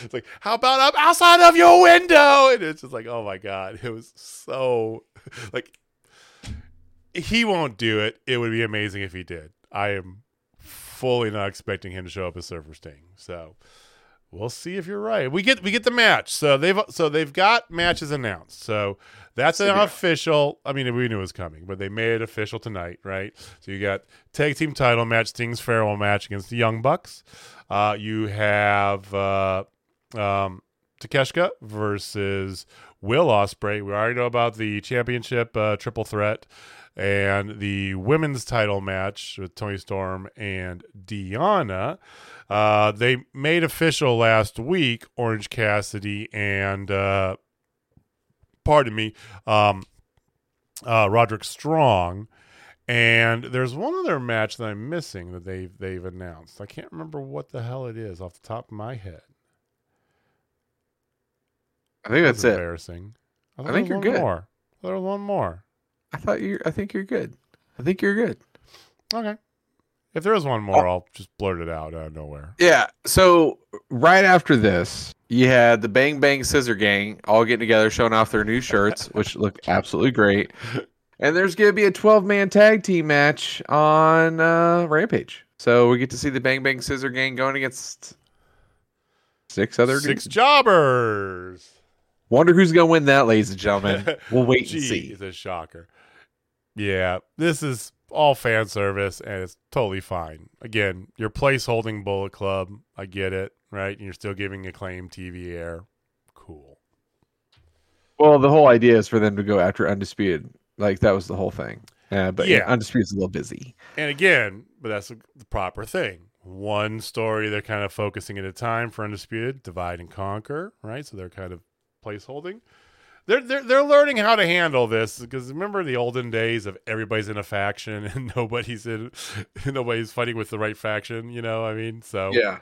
It's like, how about up outside of your window? And it's just like, oh my god, it was so like. He won't do it. It would be amazing if he did. I am fully not expecting him to show up as Surfer Sting. So we'll see if you're right. We get we get the match. So they've so they've got matches announced. So that's an official. I mean, we knew it was coming, but they made it official tonight, right? So you got tag team title match, Sting's farewell match against the Young Bucks. Uh, you have uh, um, Takeshka versus Will Ospreay. We already know about the championship uh, triple threat. And the women's title match with Toni Storm and Deonna. Uh, they made official last week, Orange Cassidy and, uh, pardon me, um, uh, Roderick Strong. And there's one other match that I'm missing that they've, they've announced. I can't remember what the hell it is off the top of my head. I think that's, that's embarrassing. it. I, I think you're good. More. I thought there was one more. I thought you. I think you're good. I think you're good. Okay. If there is one more, oh. I'll just blurt it out out of nowhere. Yeah. So right after this, you had the Bang Bang Scissor Gang all getting together, showing off their new shirts, which look absolutely great. And there's going to be a twelve-man tag team match on uh, Rampage. So we get to see the Bang Bang Scissor Gang going against six other six dudes. jobbers. Wonder who's going to win that, ladies and gentlemen. We'll wait Gee, and see. It's a shocker. Yeah, this is all fan service, and it's totally fine. Again, you're place-holding Bullet Club. I get it, right? And you're still giving Acclaim T V air. Cool. Well, the whole idea is for them to go after Undisputed. Like, that was the whole thing. Uh, but yeah, yeah Undisputed's a little busy. And again, but that's the proper thing. One story they're kind of focusing at a time for Undisputed, divide and conquer, right? So they're kind of place holding. They're, they're they're learning how to handle this, because remember the olden days of everybody's in a faction and nobody's in nobody's fighting with the right faction, you know what I mean? So yeah,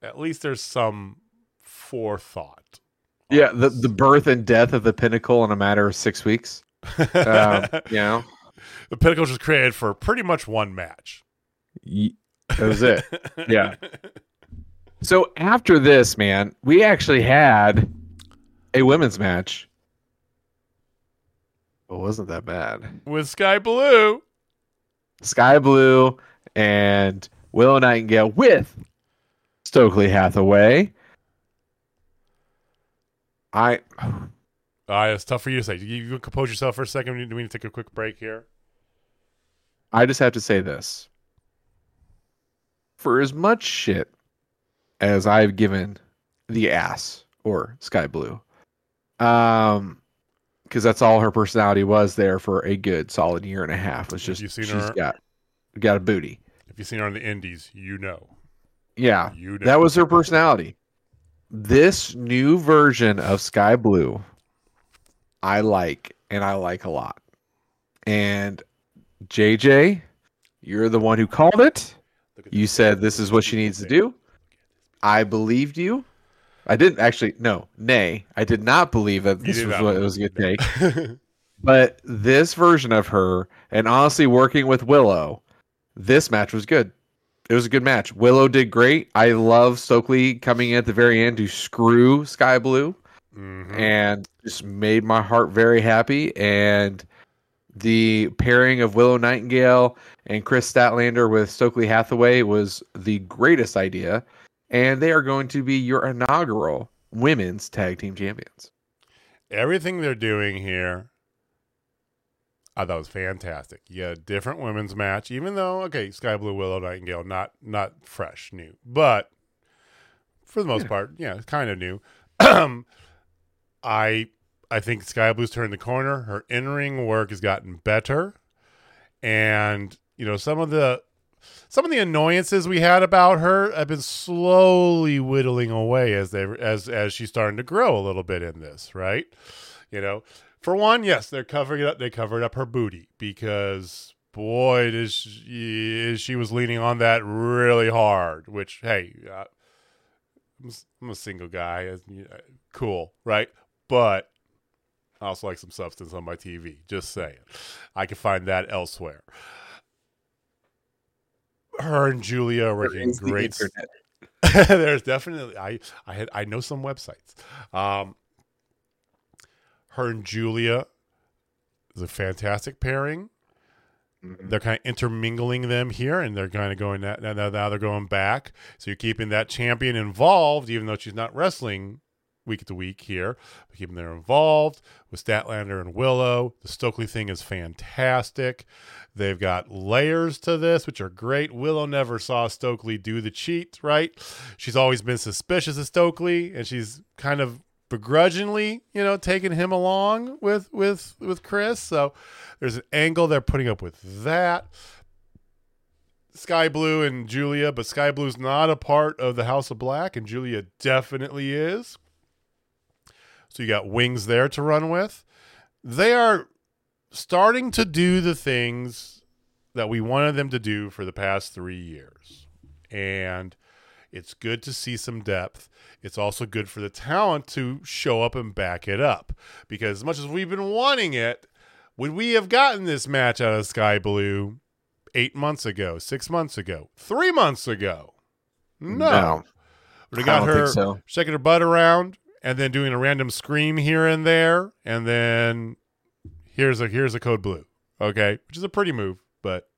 at least there's some forethought. Yeah, the, the birth and death of the Pinnacle in a matter of six weeks. um, you know, the Pinnacle was created for pretty much one match. Ye- that was it. Yeah. So after this, man, we actually had a women's match. It wasn't that bad. With Skye Blue. Skye Blue and Willow Nightingale with Stokely Hathaway. I. Uh, it's tough for you to say. You can compose yourself for a second. Do we need to take a quick break here? I just have to say this. For as much shit as I've given the ass or Skye Blue, Um, because that's all her personality was there for a good solid year and a half. It's just, she's her, got got a booty. If you've seen her in the indies, you know. Yeah, you know. That was her personality. This new version of Skye Blue, I like, and I like a lot. And J J, you're the one who called it. You said this is what she needs to do. I believed you. I didn't actually, no, nay, I did not believe that this was what it was going to take. But this version of her, and honestly working with Willow, this match was good. It was a good match. Willow did great. I love Stokely coming in at the very end to screw Skye Blue. mm-hmm. and just made my heart very happy. And the pairing of Willow Nightingale and Chris Statlander with Stokely Hathaway was the greatest idea. And they are going to be your inaugural women's tag team champions. Everything they're doing here, I thought was fantastic. Yeah, different women's match, even though, okay, Skye Blue, Willow Nightingale, not not fresh, new. But for the most yeah. part, yeah, it's kind of new. I I think Skye Blue's turned the corner. Her in-ring work has gotten better. And, you know, some of the Some of the annoyances we had about her have been slowly whittling away as they as as she's starting to grow a little bit in this, right? You know, for one, yes, they're covering it up. They covered up her booty because boy, is she, she was leaning on that really hard. Which, hey, uh, I'm a single guy, cool, right? But I also like some substance on my T V. Just saying, I can find that elsewhere. Her and Julia are working great. The There's definitely I I had I know some websites. Um, her and Julia is a fantastic pairing. Mm-hmm. They're kind of intermingling them here, and they're kind of going that now, now, now they're going back. So you're keeping that champion involved, even though she's not wrestling week to week here. We're keeping them involved with Statlander and Willow. The Stokely thing is fantastic. They've got layers to this, which are great. Willow never saw Stokely do the cheat, right? She's always been suspicious of Stokely, and she's kind of begrudgingly, you know, taking him along with with with Chris. So there's an angle they're putting up with that. Skye Blue and Julia, but Skye Blue's not a part of the House of Black, and Julia definitely is. So you got wings there to run with. They are starting to do the things that we wanted them to do for the past three years. And it's good to see some depth. It's also good for the talent to show up and back it up. Because as much as we've been wanting it, would we have gotten this match out of Skye Blue eight months ago, six months ago, three months ago? No. no. Would have got her so. shaking her butt around. And then doing a random scream here and there, and then here's a here's a code blue, okay, which is a pretty move, but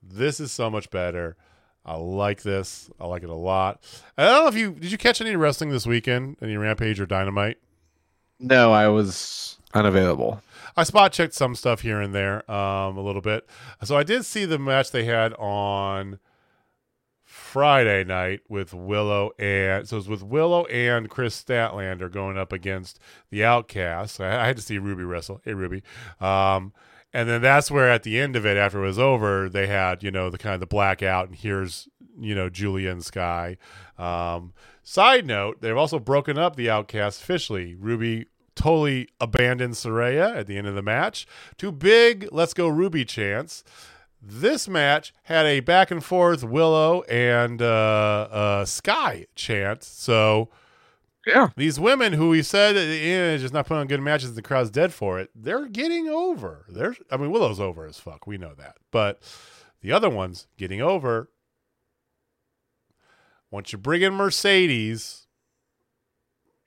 this is so much better. I like this. I like it a lot. I don't know if you did you catch any wrestling this weekend, any Rampage or Dynamite? No, I was unavailable. I spot checked some stuff here and there, um, a little bit. So I did see the match they had on Friday night with Willow and so it was with Willow and Chris Statlander going up against the Outcasts. I, I had to see Ruby wrestle. Hey Ruby, um, and then that's where at the end of it, after it was over, they had you know the kind of the blackout, and here's you know Julia and Skye. Um, side note, they've also broken up the Outcasts officially. Ruby totally abandoned Saraya at the end of the match. Two big "Let's go Ruby" chants. This match had a back and forth Willow and uh, uh, Skye chant. So, yeah, these women who we said eh, just not putting on good matches, and the crowd's dead for it. They're getting over. They're, I mean, Willow's over as fuck. We know that, but the other one's getting over. Once you bring in Mercedes,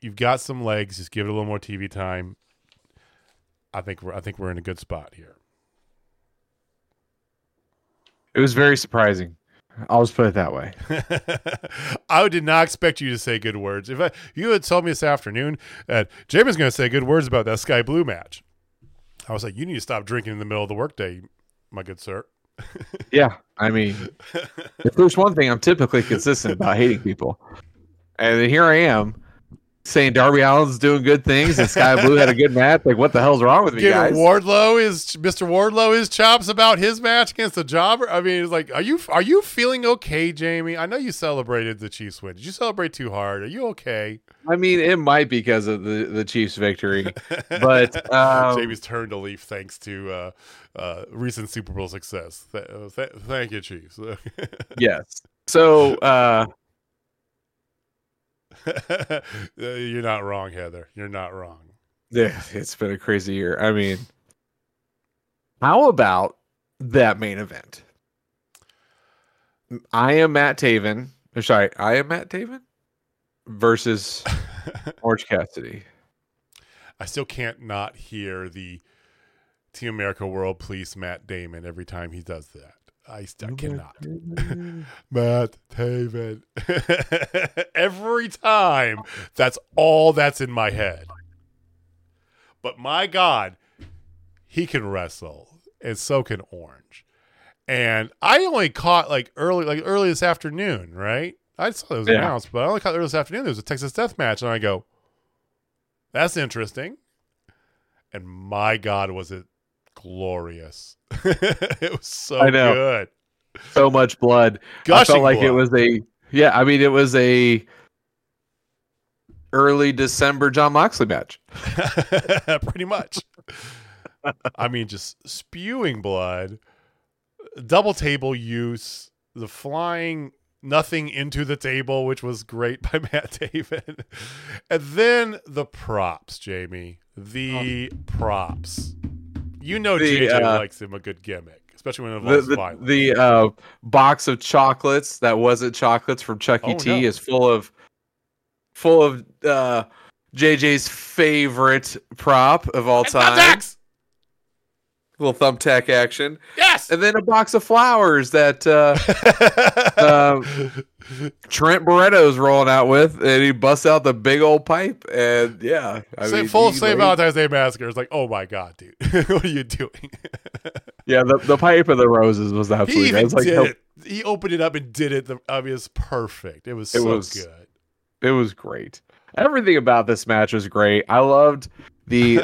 you've got some legs. Just give it a little more T V time. I think we're. I think we're in a good spot here. It was very surprising. I'll just put it that way. I did not expect you to say good words. If I, you had told me this afternoon that Jamin's going to say good words about that Skye Blue match, I was like, you need to stop drinking in the middle of the workday, my good sir. Yeah, I mean, if there's one thing I'm typically consistent about hating people, and then here I am saying Darby Allin's doing good things and Skye Blue had a good match. Like, what the hell's wrong with me, guys? Wardlow is Mister Wardlow is chops about his match against the Jobber. I mean, it's like, are you are you feeling okay, Jamie? I know you celebrated the Chiefs win. Did you celebrate too hard? Are you okay? I mean, it might be because of the, the Chiefs victory, but um, Jamie's turned a leaf thanks to uh, uh, recent Super Bowl success. Th- th- thank you, Chiefs. Yes. So. Uh, You're not wrong, Heather. You're not wrong. Yeah, it's been a crazy year. I mean, how about that main event? I am Matt Taven. Or sorry, I am Matt Taven versus Orange Cassidy. I still can't not hear the Team America World Police Matt Damon every time he does that. I still cannot. Matt Taven. Every time. That's all that's in my head. But my God, he can wrestle, and so can Orange. And I only caught like early, like early this afternoon, right? I saw it was yeah. announced, but I only caught early this afternoon. There was a Texas Death Match, and I go, "That's interesting." And my God, was it glorious! It was so I know. good, so much blood. Gushing I felt like blood. It was a yeah. I mean, it was a early December Jon Moxley match, pretty much. I mean, just spewing blood, double table use, the flying nothing into the table, which was great by Matt Taven. And then the props, Jamie. The um, props. You know the, J J uh, likes him a good gimmick, especially when it involves the, violence. The, the uh, box of chocolates that wasn't chocolates from Chuck E. Oh, T no. is full of full of uh, J J's favorite prop of all and time. Thumbtacks! Little thumbtack action. Yes! And then a box of flowers that uh, uh, Trent Barretto's rolling out with, and he busts out the big old pipe, and yeah. I Say, mean, full of Saint Valentine's Day Massacre. It's like, oh my God, dude. What are you doing? Yeah, the, the pipe of the roses was absolutely great. He, like, no, he opened it up and did it. The, I mean, it was perfect. It was it so was, good. It was great. Everything about this match was great. I loved the...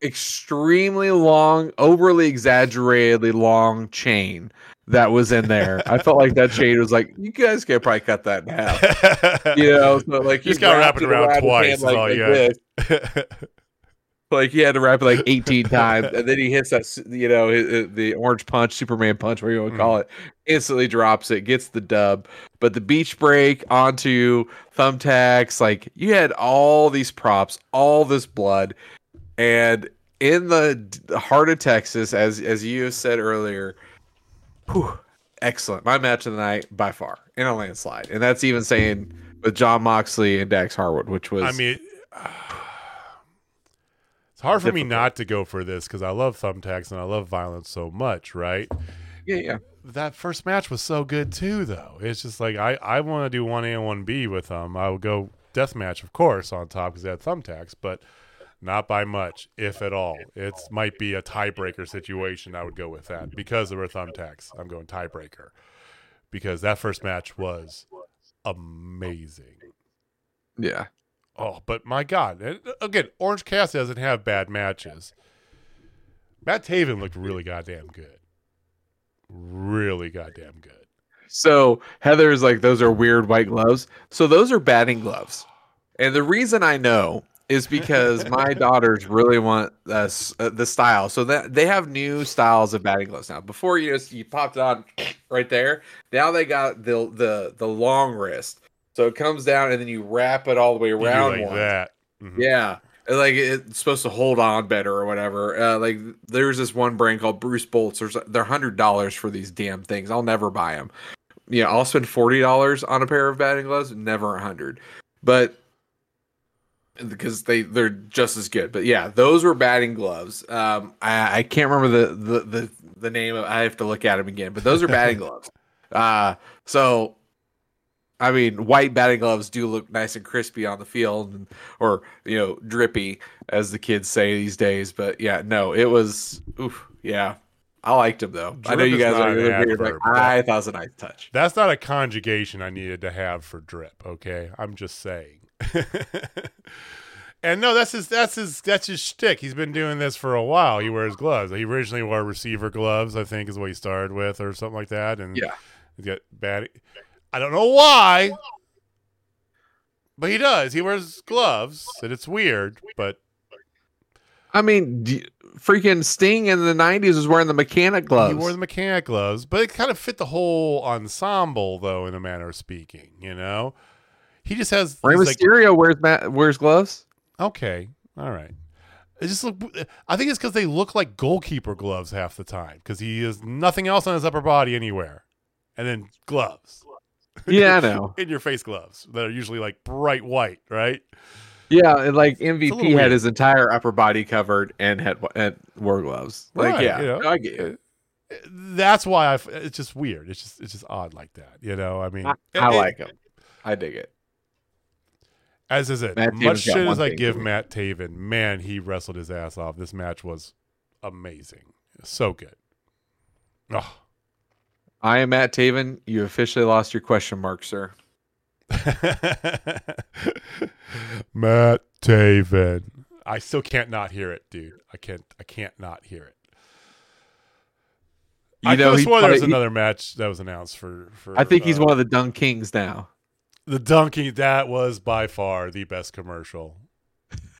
extremely long, overly exaggeratedly long chain that was in there. I felt like that chain was like, you guys can probably cut that in half. You know, so like you just gotta wrap it around, around twice. Like, all, yeah. Like he had to wrap it like eighteen times, and then he hits that, you know, his, his, the orange punch, Superman punch, whatever you want to mm. call it. Instantly drops it, gets the dub. But the beach break onto thumbtacks, like you had all these props, all this blood. And in the heart of Texas, as as you said earlier, whew, excellent. My match of the night by far in a landslide. And that's even saying with Jon Moxley and Dax Harwood, which was... I mean, uh, it's hard for difficult. me not to go for this because I love thumbtacks and I love violence so much, right? Yeah, yeah. That first match was so good too, though. It's just like, I, I want to do one A and one B with them. I would go deathmatch, of course, on top because they had thumbtacks, but... not by much, if at all. It might be a tiebreaker situation. I would go with that because there were thumbtacks. I'm going tiebreaker because that first match was amazing. Yeah. Oh, but my God. Again, Orange Cassidy doesn't have bad matches. Matt Taven looked really goddamn good. Really goddamn good. So Heather's like, those are weird white gloves. So those are batting gloves. And the reason I know... is because my daughters really want uh, uh, the style. So that they have new styles of batting gloves now. Before you just, you popped it on right there. Now they got the the the long wrist. So it comes down and then you wrap it all the way around. You do like one. That. Mm-hmm. Yeah. Like it's supposed to hold on better or whatever. Uh, like there's this one brand called Bruce Bolts. There's, they're one hundred dollars for these damn things. I'll never buy them. Yeah, I'll spend forty dollars on a pair of batting gloves. Never one hundred dollars. But... because they they're just as good, but yeah, those were batting gloves. Um, I, I can't remember the, the the the name of. I have to look at them again, but those are batting gloves. Uh, so I mean, white batting gloves do look nice and crispy on the field, and, or you know, drippy as the kids say these days. But yeah, no, it was. Oof, yeah, I liked them though. Drip I know you guys are adverb, like, I thought it was a nice touch. That's not a conjugation I needed to have for drip. Okay, I'm just saying. And no, that's his that's his that's his shtick. He's been doing this for a while. He wears gloves. He originally wore receiver gloves, I think, is what he started with, or something like that. And yeah, he's got bad. I don't know why, but he does. He wears gloves, and it's weird. But I mean, do you, freaking Sting in the nineties was wearing the mechanic gloves. He wore the mechanic gloves, but it kind of fit the whole ensemble, though, in a manner of speaking. You know. He just has. Rey Mysterio like, wears ma- wears gloves. Okay, all right. It just look. I think it's because they look like goalkeeper gloves half the time because he has nothing else on his upper body anywhere, and then gloves. Yeah, I know. In your face gloves that are usually like bright white, right? Yeah, like M V P had weird. His entire upper body covered and had and wore gloves. Like, right, yeah, you know? I get it. That's why I. It's just weird. It's just it's just odd like that. You know, I mean, I, I it, like him. I dig it. As is it. Much shit as I give Matt Taven, man, he wrestled his ass off. This match was amazing. So good. Ugh. I am Matt Taven. You officially lost your question mark, sir. Matt Taven. I still can't not hear it, dude. I can't. I can't not hear it. You I know, he swore there was he, another match that was announced for. for I think uh, he's one of the Dunk Kings now. The dunking, that was by far the best commercial.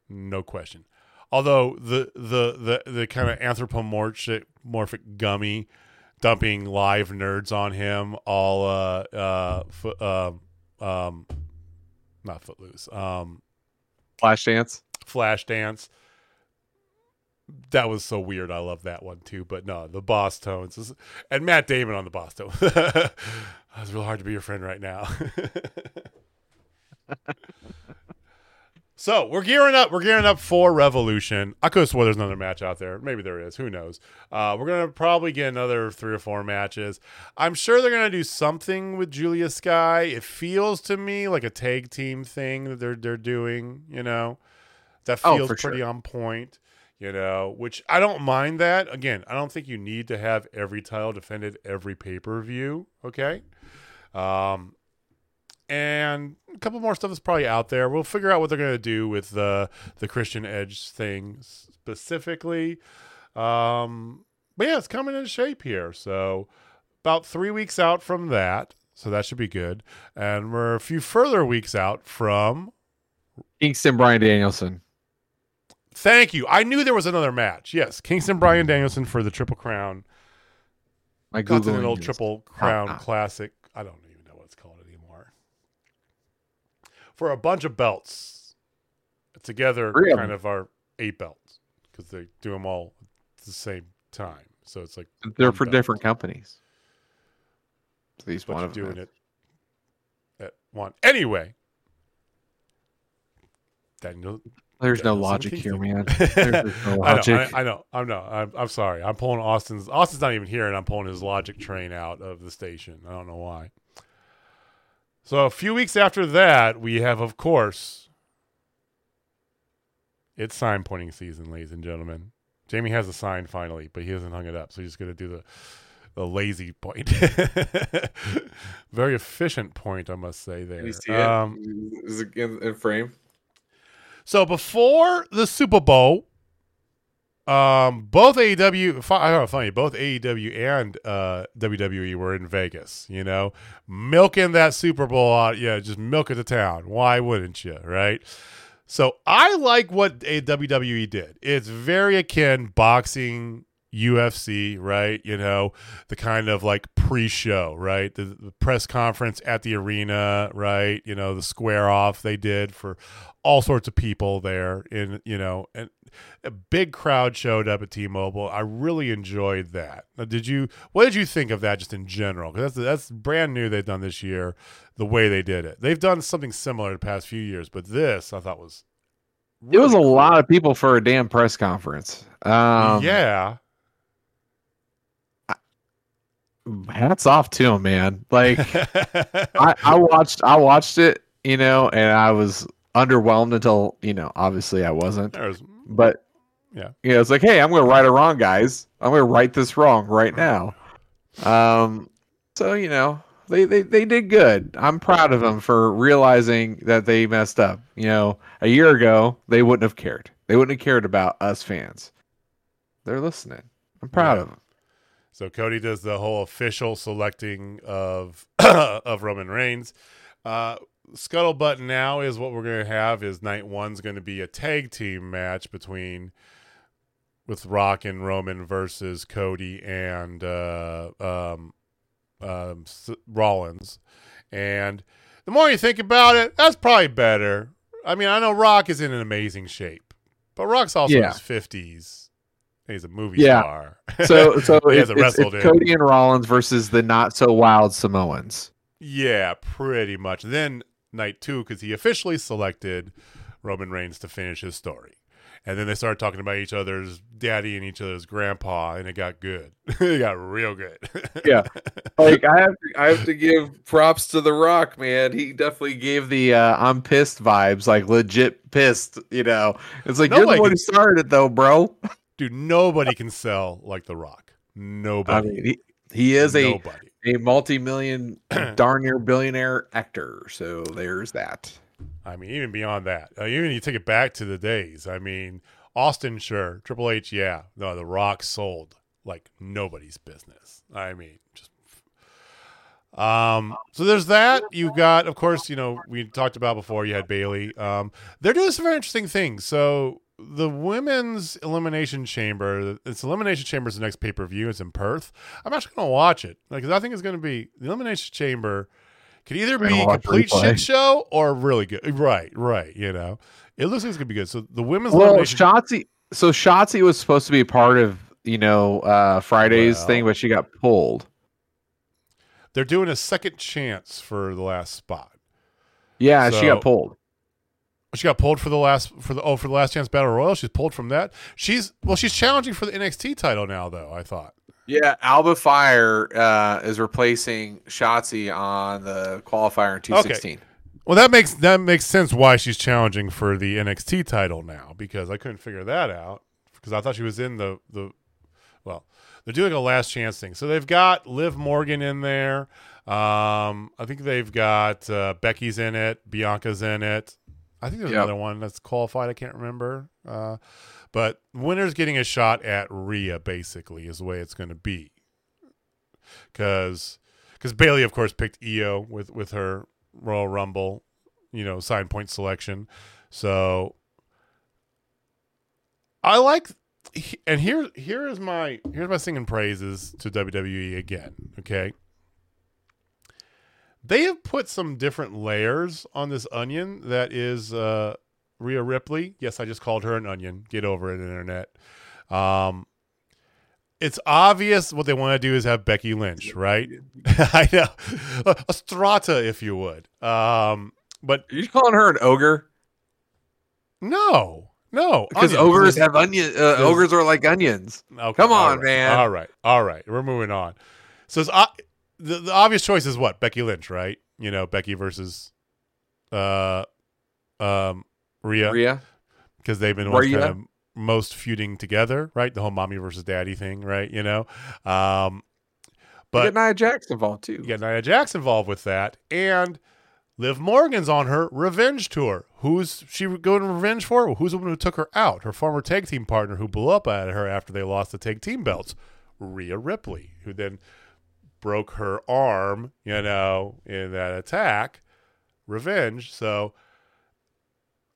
No question. Although the the the, the kind of anthropomorphic gummy dumping live nerds on him, all uh uh, foot, uh um not Footloose. Um Flashdance. Flashdance. That was so weird. I love that one too. But no, the Boss Tones is, and Matt Damon on the Boss Tones. It's real hard to be your friend right now. So we're gearing up. We're gearing up for Revolution. I could have sworn there's another match out there. Maybe there is. Who knows? Uh, we're gonna probably get another three or four matches. I'm sure they're gonna do something with Julia Skye. It feels to me like a tag team thing that they're they're doing. You know, that feels oh, for pretty sure. on point. You know, which I don't mind that. Again, I don't think you need to have every title defended every pay-per-view, okay? Um, and a couple more stuff is probably out there. We'll figure out what they're going to do with the, the Christian Edge thing specifically. Um, but, yeah, it's coming in shape here. So about three weeks out from that, so that should be good. And we're a few further weeks out from... Kingston Bryan Danielson. Thank you. I knew there was another match. Yes, Kingston Bryan Danielson for the Triple Crown. I got to an old Triple Crown ah, classic. I don't even know what it's called anymore. For a bunch of belts together, Real. kind of our eight belts because they do them all at the same time. So it's like they're for belt. different companies. So these one of doing them. it at one anyway. Daniel. There's no logic here, man. There's no logic. I know. I, I know. I'm no. I'm, I'm sorry. I'm pulling Austin's. Austin's not even here, and I'm pulling his logic train out of the station. I don't know why. So a few weeks after that, we have, of course, it's sign pointing season, ladies and gentlemen. Jamie has a sign finally, but he hasn't hung it up, so he's going to do the the lazy point. Very efficient point, I must say. There. Can you see um, it? Is it in frame? So before the Super Bowl, um, both A E W, I don't know, funny, both A E W and uh, W W E were in Vegas. You know, milking that Super Bowl out, yeah, just milk it to town. Why wouldn't you, right? So I like what a W W E did. It's very akin boxing, U F C, right? You know, the kind of like pre-show, right? The, the press conference at the arena, right? You know, the square off they did for all sorts of people there, in you know, and a big crowd showed up at T-Mobile. I really enjoyed that. Now, did you? What did you think of that, just in general? Because that's that's brand new. They've done this year the way they did it. They've done something similar the past few years, but this I thought was really it was a cool. lot of people for a damn press conference. Um, yeah. Hats off to him, man. Like I, I watched, I watched it, you know, and I was underwhelmed until, you know, obviously I wasn't, was, but yeah, you know, it's like, hey, I'm going to right or wrong, guys. I'm going to right this wrong right now. Um, so, you know, they, they, they did good. I'm proud of them for realizing that they messed up. You know, a year ago, they wouldn't have cared. They wouldn't have cared about us fans. They're listening. I'm proud yeah. of them. So Cody does the whole official selecting of of Roman Reigns. Uh, Scuttlebutt now is what we're going to have is night one's going to be a tag team match between with Rock and Roman versus Cody and uh, um, um, Rollins. And the more you think about it, that's probably better. I mean, I know Rock is in an amazing shape, but Rock's also yeah. in his fifties. He's a movie yeah. star. So, so it's, it's, it's Cody and Rollins versus the not so wild Samoans. Yeah, pretty much. Then night two, because he officially selected Roman Reigns to finish his story. And then they started talking about each other's daddy and each other's grandpa, and it got good. It got real good. Yeah, like I have, to, I have to give props to The Rock, man. He definitely gave the uh, "I'm pissed" vibes, like legit pissed. You know, it's like nobody you're the one who started it, though, bro. Dude, nobody can sell like The Rock. Nobody. I mean, he, he is nobody. a a multi-million, darn near billionaire actor. So there's that. I mean, even beyond that, uh, even you take it back to the days. I mean, Austin, sure. Triple H, yeah. No, The Rock sold like nobody's business. I mean, just. Um. So there's that. You've got, of course, you know, we talked about before, you had Bayley. Um. They're doing some very interesting things. So the women's elimination chamber, it's elimination chamber is the next pay-per-view. It's in Perth. I'm actually going to watch it because I think it's going to be the elimination chamber. Could either be a complete shit show or really good. Right, right. You know, it looks like it's gonna be good. So the women's well, elimination. Shotzi, so Shotzi was supposed to be part of you know uh, Friday's well, thing, but she got pulled. They're doing a second chance for the last spot. Yeah, so, she got pulled. She got pulled for the last for the oh for the last chance battle royal. She's pulled from that. She's well, she's challenging for the N X T title now, though. I thought. Yeah, Alba Fire uh, is replacing Shotzi on the qualifier in two sixteen. Okay. Well, that makes that makes sense why she's challenging for the N X T title now, because I couldn't figure that out because I thought she was in the, the – well, they're doing a last chance thing. So they've got Liv Morgan in there. Um, I think they've got uh, Becky's in it. Bianca's in it. I think there's yep. another one that's qualified. I can't remember. Uh But winner's getting a shot at Rhea, basically, is the way it's going to be. Because Bayley, of course, picked Io with, with her Royal Rumble, you know, sign point selection. So I like, and here here is my here's my singing praises to W W E again. Okay, they have put some different layers on this onion that is. Uh, Rhea Ripley. Yes, I just called her an onion. Get over it, internet. Um, it's obvious what they want to do is have Becky Lynch, right? I know. A strata, if you would. Um, but are you calling her an ogre? No. No. Because ogres have onion. Uh, ogres are like onions. Okay, come on, right, man. All right. All right. We're moving on. So it's, uh, the, the obvious choice is what? Becky Lynch, right? You know, Becky versus uh, um, Rhea, because they've been kind of most feuding together, right? The whole mommy versus daddy thing, right? You know, um, but you get Nia Jax involved too. You get Nia Jax involved with that, and Liv Morgan's on her revenge tour. Who's she going to revenge for? Who's the one who took her out? Her former tag team partner who blew up at her after they lost the tag team belts, Rhea Ripley, who then broke her arm, you know, in that attack. Revenge, so.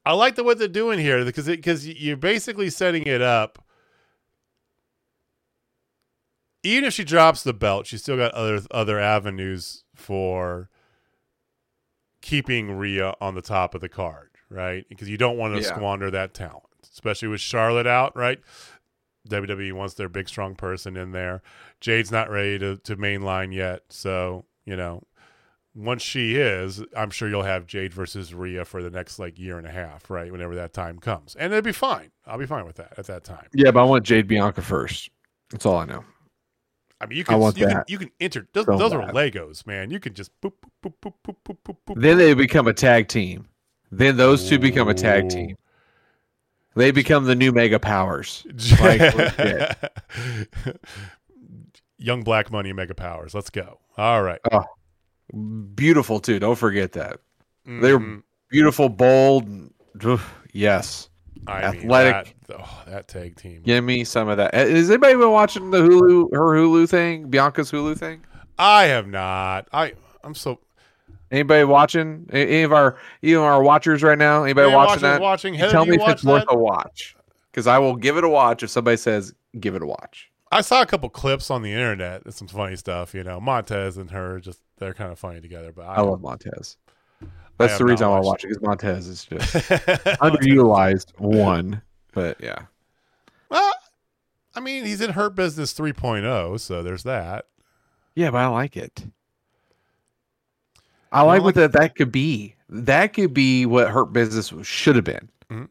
I like the what they're doing here because it, because you're basically setting it up. Even if she drops the belt, she's still got other other avenues for keeping Rhea on the top of the card, right? Because you don't want to yeah. squander that talent, especially with Charlotte out, right? W W E wants their big, strong person in there. Jade's not ready to, to mainline yet, so, you know. Once she is, I'm sure you'll have Jade versus Rhea for the next like year and a half, right? Whenever that time comes, and it'll be fine. I'll be fine with that at that time. Yeah, but I want Jade Bianca first. That's all I know. I mean, you can I want you that. Can you can enter. Those, so those are Legos, man. You can just boop boop boop boop boop boop boop. Then they become a tag team. Then those two Ooh. become a tag team. They become the new mega powers. Like, Young Black Money mega powers. Let's go. All right. Oh. Beautiful too. Don't forget that. Mm-hmm. They're beautiful, bold. And, yes, I athletic. Mean, that, oh, that tag team. Give me some of that. Has anybody been watching the Hulu, her Hulu thing, Bianca's Hulu thing? I have not. I I'm so. Anybody watching? Any of our even our watchers right now? Anybody watching, watching that? Watching. Heather, tell me if it's that? worth a watch, because I will give it a watch if somebody says give it a watch. I saw a couple clips on the internet. It's some funny stuff, you know. Montez and her, just they're kind of funny together. But I, I love Montez. That's the reason I want to watch it, because Montez is just underutilized one. But yeah, well, I mean, he's in Her Business three point oh, so there's that. Yeah, but I like it. I like, like what that that could be. That could be what Hurt Business should have been. Mm-hmm.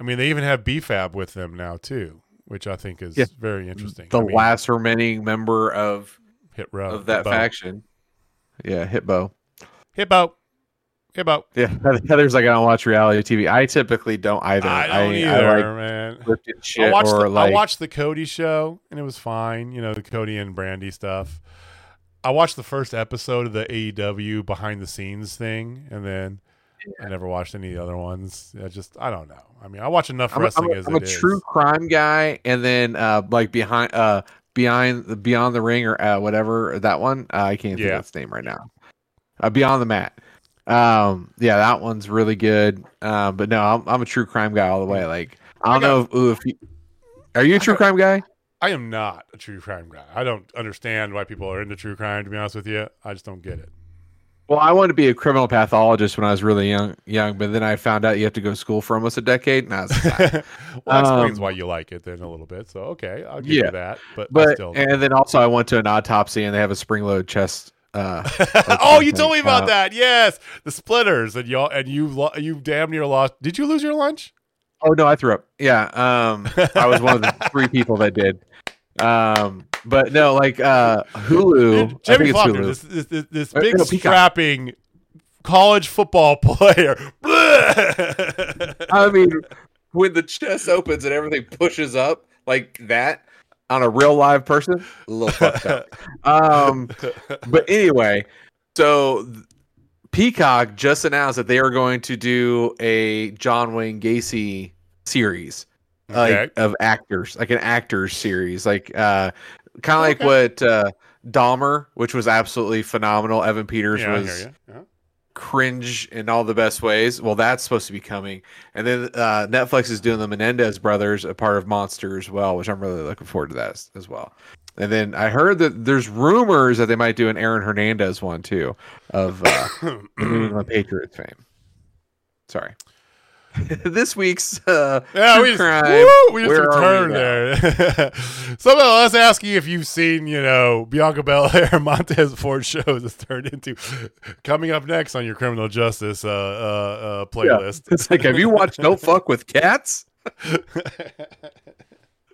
I mean, they even have B F A B with them now too, which I think is yeah. very interesting. The I mean, last remaining member of Hit Row, of that Hitbo. faction. Yeah, Hitbo. Hitbo. Hitbo. Yeah, Heather's like, I don't watch reality T V. I typically don't either. I don't I, either, I like man. I watched, or the, like... I watched the Cody show, and it was fine. You know, the Cody and Brandy stuff. I watched the first episode of the A E W behind the scenes thing, and then yeah. I never watched any of the other ones. I just, I don't know. I mean, I watch enough I'm wrestling a, I'm as a, I'm it is. I'm a true crime guy, and then uh, like behind, uh, behind the Beyond the Ring or uh, whatever that one. Uh, I can't think yeah. of its name right now. Uh, Beyond the Mat. Um, yeah, that one's really good. Uh, but no, I'm, I'm a true crime guy all the way. Like, I don't I got, know if, ooh, if you, are you a true crime guy? I am not a true crime guy. I don't understand why people are into true crime, to be honest with you. I just don't get it. Well, I wanted to be a criminal pathologist when I was really young, young, but then I found out you have to go to school for almost a decade. And I was like, well, that um, explains why you like it then a little bit. So, okay, I'll give yeah, you that. But, but still. And then also I went to an autopsy and they have a spring-load chest. Uh, oh, you told me about uh, that. Yes. The splitters and y'all, and you, lo- you damn near lost. Did you lose your lunch? Oh no, I threw up. Yeah. Um, I was one of the three people that did. Um, but no, like, uh, Hulu, Dude, Jimmy I think it's Hulu. This, this, this, this big no, strapping college football player. I mean, when the chest opens and everything pushes up like that on a real live person, a little fucked up. Um, but anyway, so Peacock just announced that they are going to do a John Wayne Gacy series. Okay. Like, of actors, like an actors series, like uh, kind of okay. like what uh, Dahmer, which was absolutely phenomenal. Evan Peters yeah, was yeah. cringe in all the best ways. Well, that's supposed to be coming, and then uh, Netflix is doing the Menendez brothers, a part of Monster as well, which I'm really looking forward to that as, as well. And then I heard that there's rumors that they might do an Aaron Hernandez one too, of uh, New England Patriots fame. Sorry. This week's uh, yeah, we just, crime. Woo, we just returned we there. Somehow, I was asking if you've seen, you know, Bianca Belair, Montez Ford shows has turned into coming up next on your criminal justice uh, uh, uh, playlist. Yeah. It's like, have you watched No Fuck with Cats?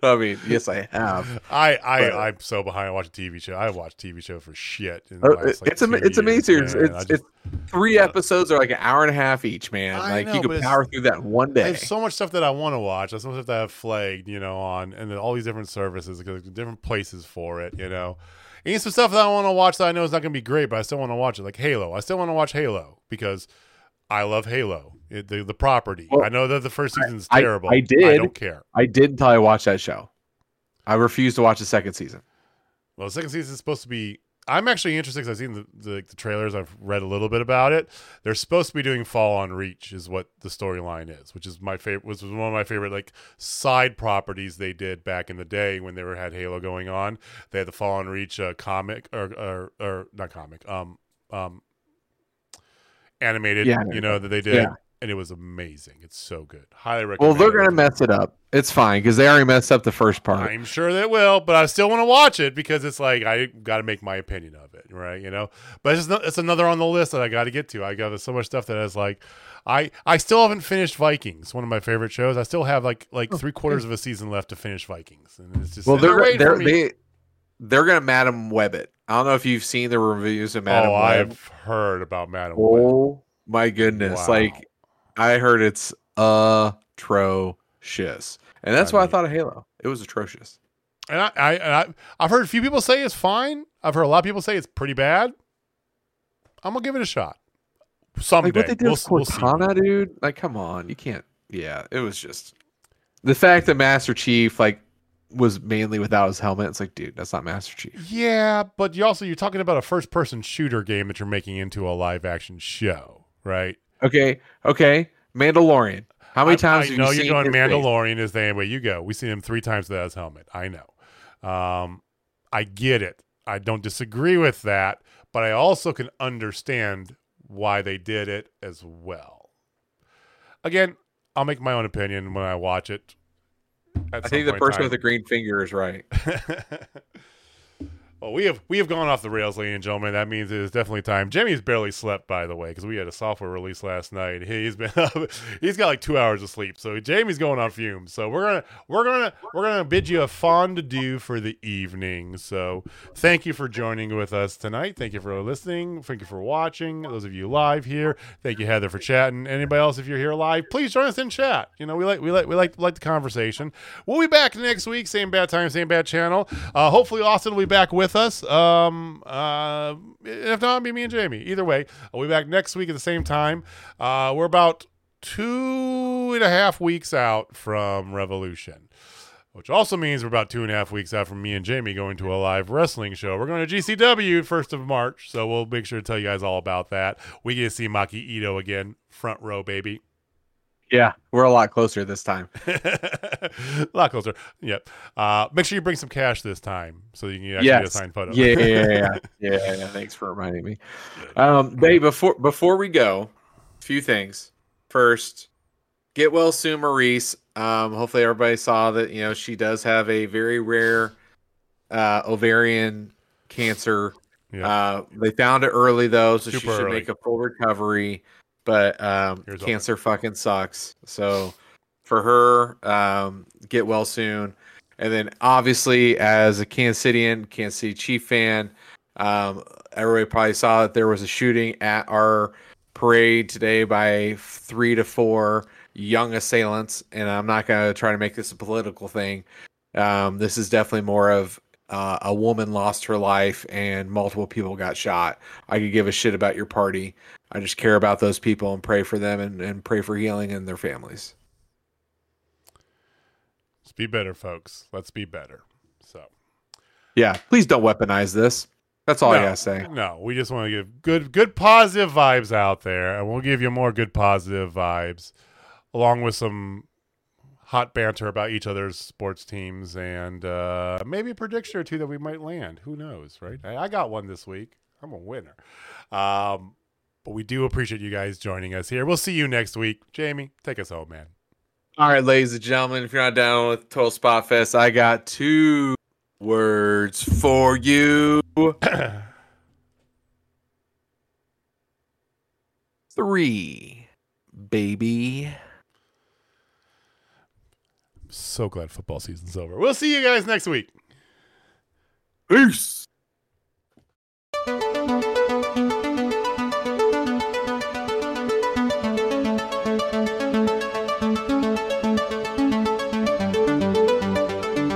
I mean, yes, I have. I, I, but, I'm so behind. I watch a T V show. I watch T V show for shit. In the last, like, it's a, it's amazing. It's, it's, it's three uh, episodes are like an hour and a half each, man. I like know, you could power through that in one day. There's so much stuff that I want to watch. There's so much stuff that I've flagged, you know, on and then all these different services, because different places for it, you know. And some stuff that I want to watch that I know is not going to be great, but I still want to watch it. Like Halo. I still want to watch Halo because I love Halo. It, the, the property. Well, I know that the first season's I, terrible. I, I did. I don't care. I did until I watched that show. I refused to watch the second season. Well, the second season is supposed to be. I'm actually interested because I've seen the, the, the trailers. I've read a little bit about it. They're supposed to be doing Fall on Reach, is what the storyline is, which is my favorite. Was one of my favorite like side properties they did back in the day when they were had Halo going on. They had the Fall on Reach uh, comic or, or or not comic um um animated. Yeah, you know that they did. Yeah. And it was amazing. It's so good. Highly recommend. Well, they're going to mess it up. It's fine because they already messed up the first part. I'm sure they will, but I still want to watch it because it's like I got to make my opinion of it, right? You know, but it's not, it's another on the list that I got to get to. I got so much stuff that I was like, I I still haven't finished Vikings, one of my favorite shows. I still have like like three quarters of a season left to finish Vikings, and it's just well, they're they're they're, they, they're going to Madam Web it. I don't know if you've seen the reviews of Madam. Oh, Web. I've heard about Madam oh, Web. Oh my goodness! Wow. Like. I heard it's atrocious, and that's I why mean, I thought of Halo. It was atrocious, and I, I, and I, I've heard a few people say it's fine. I've heard a lot of people say it's pretty bad. I'm gonna give it a shot someday. Like what they did we'll, with Cortana, we'll dude. Like, come on, you can't. Yeah, it was just the fact that Master Chief like was mainly without his helmet. It's like, dude, that's not Master Chief. Yeah, but you also you're talking about a first-person shooter game that you're making into a live-action show, right? Okay, okay. Mandalorian. How many I, times I have you seen I know you're going Mandalorian face? Is the anyway you go. We've seen him three times without his helmet. I know. Um, I get it. I don't disagree with that, but I also can understand why they did it as well. Again, I'll make my own opinion when I watch it. I think the person with the green finger is right. Well, we have we have gone off the rails, ladies and gentlemen. That means it is definitely time. Jimmy's barely slept, by the way, because we had a software release last night. He's been up, he's got like two hours of sleep, so Jamie's going on fumes. So we're gonna we're gonna we're gonna bid you a fond adieu for the evening. So thank you for joining with us tonight. Thank you for listening. Thank you for watching. Those of you live here, thank you, Heather, for chatting. Anybody else, if you're here live, please join us in chat. You know, we like we like we like like the conversation. We'll be back next week, same bad time, same bad channel. Uh, hopefully, Austin will be back with. With us. Um, uh, if not, it'll be me and Jamie. Either way, I'll be back next week at the same time. Uh, we're about two and a half weeks out from Revolution, which also means we're about two and a half weeks out from me and Jamie going to a live wrestling show. We're going to G C W first of March, so we'll make sure to tell you guys all about that. We get to see Maki Ito again, front row, baby. Yeah, we're a lot closer this time. a lot closer. Yep. Uh, make sure you bring some cash this time so you can actually yes. get a signed photo. yeah, yeah, yeah, yeah, yeah. Thanks for reminding me. Um, Babe, before before we go, a few things. First, get well soon, Maurice. Um, hopefully, everybody saw that. You know, she does have a very rare uh, ovarian cancer. Yeah. Uh, they found it early though, so Super she should early. make a full recovery. But um, cancer over. fucking sucks. So for her, um, get well soon. And then obviously, as a Kansas Cityan, Kansas City Chief fan, um, everybody probably saw that there was a shooting at our parade today by three to four young assailants. And I'm not going to try to make this a political thing. Um, this is definitely more of uh, a woman lost her life and multiple people got shot. I could give a shit about your party. I just care about those people and pray for them and, and pray for healing and their families. Let's be better, folks. Let's be better. So, yeah, please don't weaponize this. That's all no, I gotta say. No, we just want to give good, good positive vibes out there, and we'll give you more good positive vibes, along with some hot banter about each other's sports teams and uh, maybe a prediction or two that we might land. Who knows, right? I, I got one this week. I'm a winner. Um, But we do appreciate you guys joining us here. We'll see you next week. Jamie, take us home, man. All right, ladies and gentlemen, if you're not down with Total Spot Fest, I got two words for you. Three, baby. I'm so glad football season's over. We'll see you guys next week. Peace.